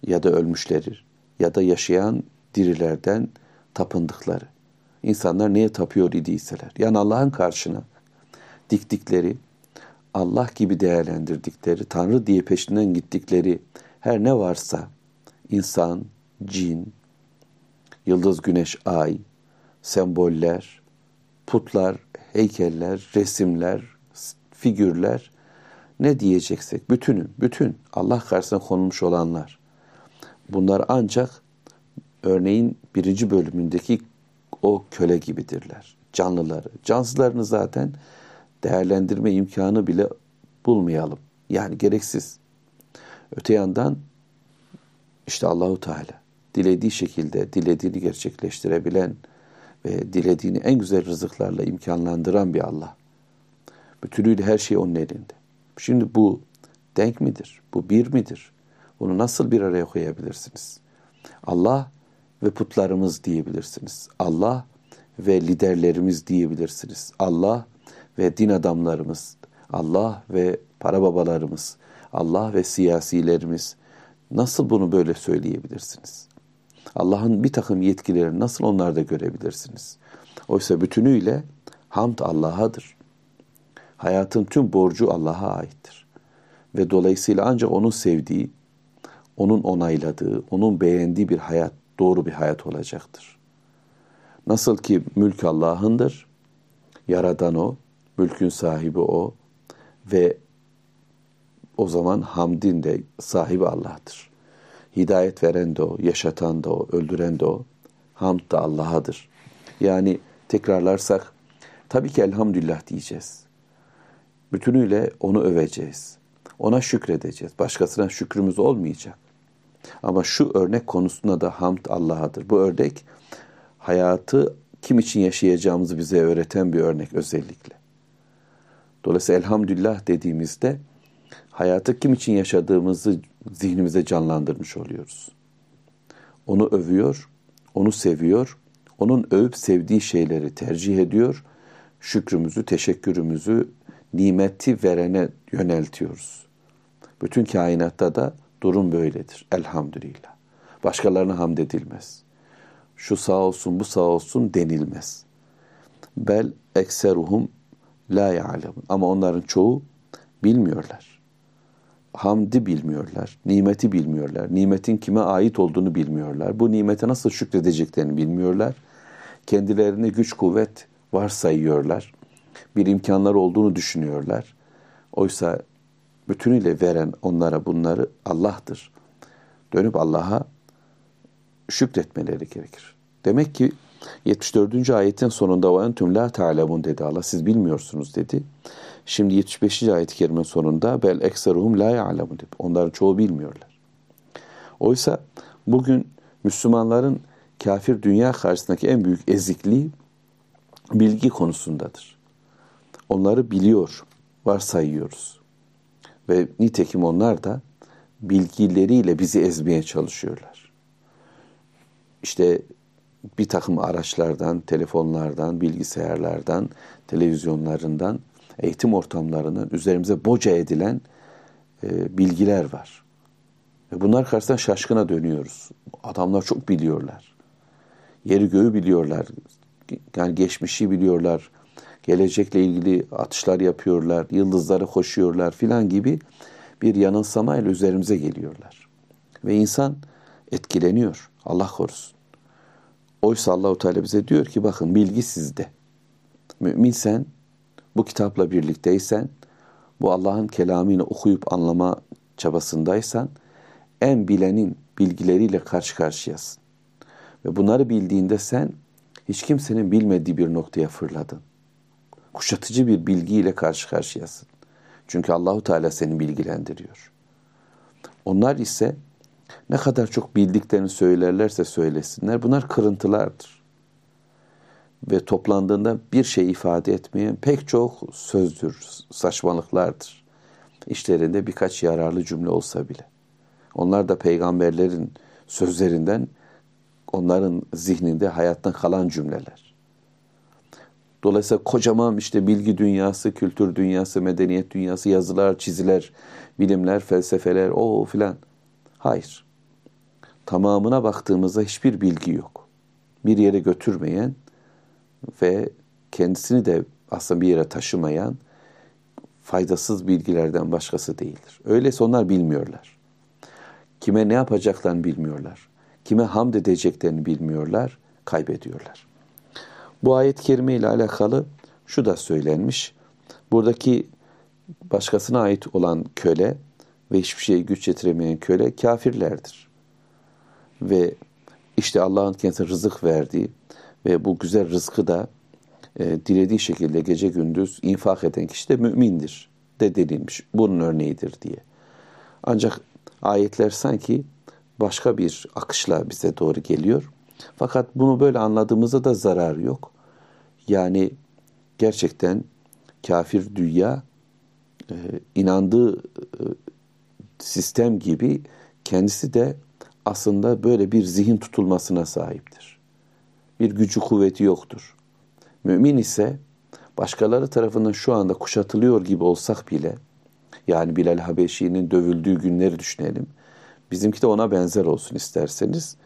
ya da ölmüşleri, ya da yaşayan dirilerden tapındıkları. İnsanlar neye tapıyor idiyseler. Yani Allah'ın karşına diktikleri, Allah gibi değerlendirdikleri, Tanrı diye peşinden gittikleri her ne varsa, insan, cin, yıldız, güneş, ay, semboller, putlar, heykeller, resimler, figürler, ne diyeceksek, bütün Allah karşısına konulmuş olanlar, Bunlar ancak örneğin 1. bölümündeki o köle gibidirler. Canlıları, cansızlarını zaten değerlendirme imkanı bile bulmayalım. Yani gereksiz. Öte yandan işte Allahu Teala dilediği şekilde dilediğini gerçekleştirebilen ve dilediğini en güzel rızıklarla imkanlandıran bir Allah. Bütünüyle her şey onun elinde. Şimdi bu denk midir? Bu bir midir? Bunu nasıl bir araya koyabilirsiniz? Allah ve putlarımız diyebilirsiniz. Allah ve liderlerimiz diyebilirsiniz. Allah ve din adamlarımız, Allah ve para babalarımız, Allah ve siyasilerimiz. Nasıl bunu böyle söyleyebilirsiniz? Allah'ın bir takım yetkilerini nasıl onlarda görebilirsiniz? Oysa bütünüyle hamd Allah'adır. Hayatın tüm borcu Allah'a aittir. Ve dolayısıyla ancak onun sevdiği, onun onayladığı, onun beğendiği bir hayat, doğru bir hayat olacaktır. Nasıl ki mülk Allah'ındır, yaradan O, mülkün sahibi O ve o zaman hamdin de sahibi Allah'tır. Hidayet veren de O, yaşatan da O, öldüren de O, hamd da Allah'adır. Yani tekrarlarsak, tabii ki elhamdülillah diyeceğiz. Bütünüyle onu öveceğiz. Ona şükredeceğiz. Başkasına şükrümüz olmayacak. Ama şu örnek konusunda da hamd Allah'adır. Bu örnek hayatı kim için yaşayacağımızı bize öğreten bir örnek özellikle. Dolayısıyla elhamdülillah dediğimizde hayatı kim için yaşadığımızı zihnimize canlandırmış oluyoruz. Onu övüyor, onu seviyor, onun övüp sevdiği şeyleri tercih ediyor, şükrümüzü, teşekkürümüzü, nimeti verene yöneltiyoruz. Bütün kainatta da durum böyledir. Elhamdülillah. Başkalarına hamd edilmez. Şu sağ olsun, bu sağ olsun denilmez. Bel ekseruhum la ya'lemun. Ama onların çoğu bilmiyorlar. Hamdi bilmiyorlar, nimeti bilmiyorlar, nimetin kime ait olduğunu bilmiyorlar, bu nimete nasıl şükredeceklerini bilmiyorlar, kendilerine güç kuvvet varsayıyorlar, bir imkanlar olduğunu düşünüyorlar. Oysa bütünüyle veren onlara bunları Allah'tır. Dönüp Allah'a şükretmeleri gerekir. Demek ki 74. ayetin sonunda وَاَنْتُمْ لَا تَعْلَمُونَ dedi Allah, siz bilmiyorsunuz dedi. Şimdi 75. ayet-i kerimenin sonunda bel ekseruhum la ya'lemun. Onların çoğu bilmiyorlar. Oysa bugün Müslümanların kafir dünya karşısındaki en büyük ezikliği bilgi konusundadır. Onları biliyor, varsayıyoruz. Ve nitekim onlar da bilgileriyle bizi ezmeye çalışıyorlar. İşte bir takım araçlardan, telefonlardan, bilgisayarlardan, televizyonlarından, eğitim ortamlarından üzerimize boca edilen bilgiler var. Ve bunlar karşısında şaşkına dönüyoruz. Adamlar çok biliyorlar. Yeri göğü biliyorlar. Yani geçmişi biliyorlar. Gelecekle ilgili atışlar yapıyorlar. Yıldızlara koşuyorlar filan gibi bir yanılsamayla üzerimize geliyorlar. Ve insan etkileniyor. Allah korusun. Oysa Allah-u Teala bize diyor ki bakın bilgi sizde. Müminsen, bu kitapla birlikteysen, bu Allah'ın kelamını okuyup anlama çabasındaysan, en bilenin bilgileriyle karşı karşıyasın. Ve bunları bildiğinde sen hiç kimsenin bilmediği bir noktaya fırladın. Kuşatıcı bir bilgiyle karşı karşıyasın. Çünkü Allahu Teala seni bilgilendiriyor. Onlar ise ne kadar çok bildiklerini söylerlerse söylesinler, bunlar kırıntılardır. Ve toplandığında bir şey ifade etmeyen pek çok sözdür, saçmalıklardır. İşlerinde birkaç yararlı cümle olsa bile. Onlar da peygamberlerin sözlerinden, onların zihninde hayattan kalan cümleler. Dolayısıyla kocaman işte bilgi dünyası, kültür dünyası, medeniyet dünyası, yazılar, çiziler, bilimler, felsefeler, o filan. Hayır. Tamamına baktığımızda hiçbir bilgi yok. Bir yere götürmeyen, ve kendisini de aslında bir yere taşımayan faydasız bilgilerden başkası değildir. Öyleyse onlar bilmiyorlar. Kime ne yapacaklarını bilmiyorlar. Kime hamd edeceklerini bilmiyorlar. Kaybediyorlar. Bu ayet-i kerime ile alakalı şu da söylenmiş. Buradaki başkasına ait olan köle ve hiçbir şeye güç yetiremeyen köle kafirlerdir. Ve işte Allah'ın kendisine rızık verdiği ve bu güzel rızkı da dilediği şekilde gece gündüz infak eden kişi de mümindir de denilmiş. Bunun örneğidir diye. Ancak ayetler sanki başka bir akışla bize doğru geliyor. Fakat bunu böyle anladığımızda da zarar yok. Yani gerçekten kafir dünya inandığı sistem gibi kendisi de aslında böyle bir zihin tutulmasına sahiptir. Bir gücü kuvveti yoktur. Mümin ise başkaları tarafından şu anda kuşatılıyor gibi olsak bile, yani Bilal Habeşi'nin dövüldüğü günleri düşünelim. Bizimki de ona benzer olsun isterseniz.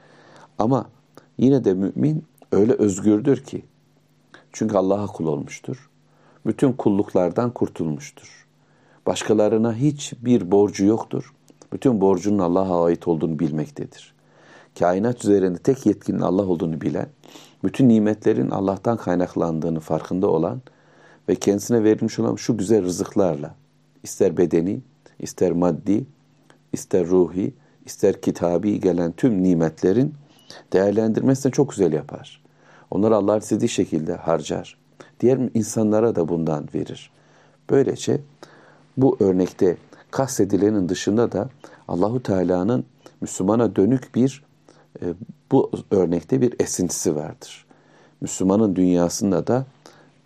Ama yine de mümin öyle özgürdür ki, çünkü Allah'a kul olmuştur. Bütün kulluklardan kurtulmuştur. Başkalarına hiçbir borcu yoktur. Bütün borcunun Allah'a ait olduğunu bilmektedir. Kainat üzerinde tek yetkinin Allah olduğunu bilen, bütün nimetlerin Allah'tan kaynaklandığını farkında olan ve kendisine verilmiş olan şu güzel rızıklarla, ister bedeni, ister maddi, ister ruhi, ister kitabi gelen tüm nimetlerin değerlendirmesini çok güzel yapar. Onları Allah'ın istediği şekilde harcar. Diğer insanlara da bundan verir. Böylece bu örnekte kastedilenin dışında da Allahu Teala'nın Müslümana dönük bir bu örnekte bir esintisi vardır. Müslümanın dünyasında da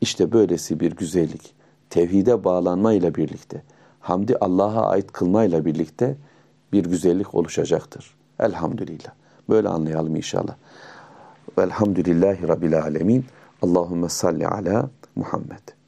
işte böylesi bir güzellik, tevhide bağlanmayla birlikte, hamdi Allah'a ait kılmayla birlikte bir güzellik oluşacaktır. Elhamdülillah. Böyle anlayalım inşallah. Velhamdülillahi Rabbil alemin. Allahümme salli ala Muhammed.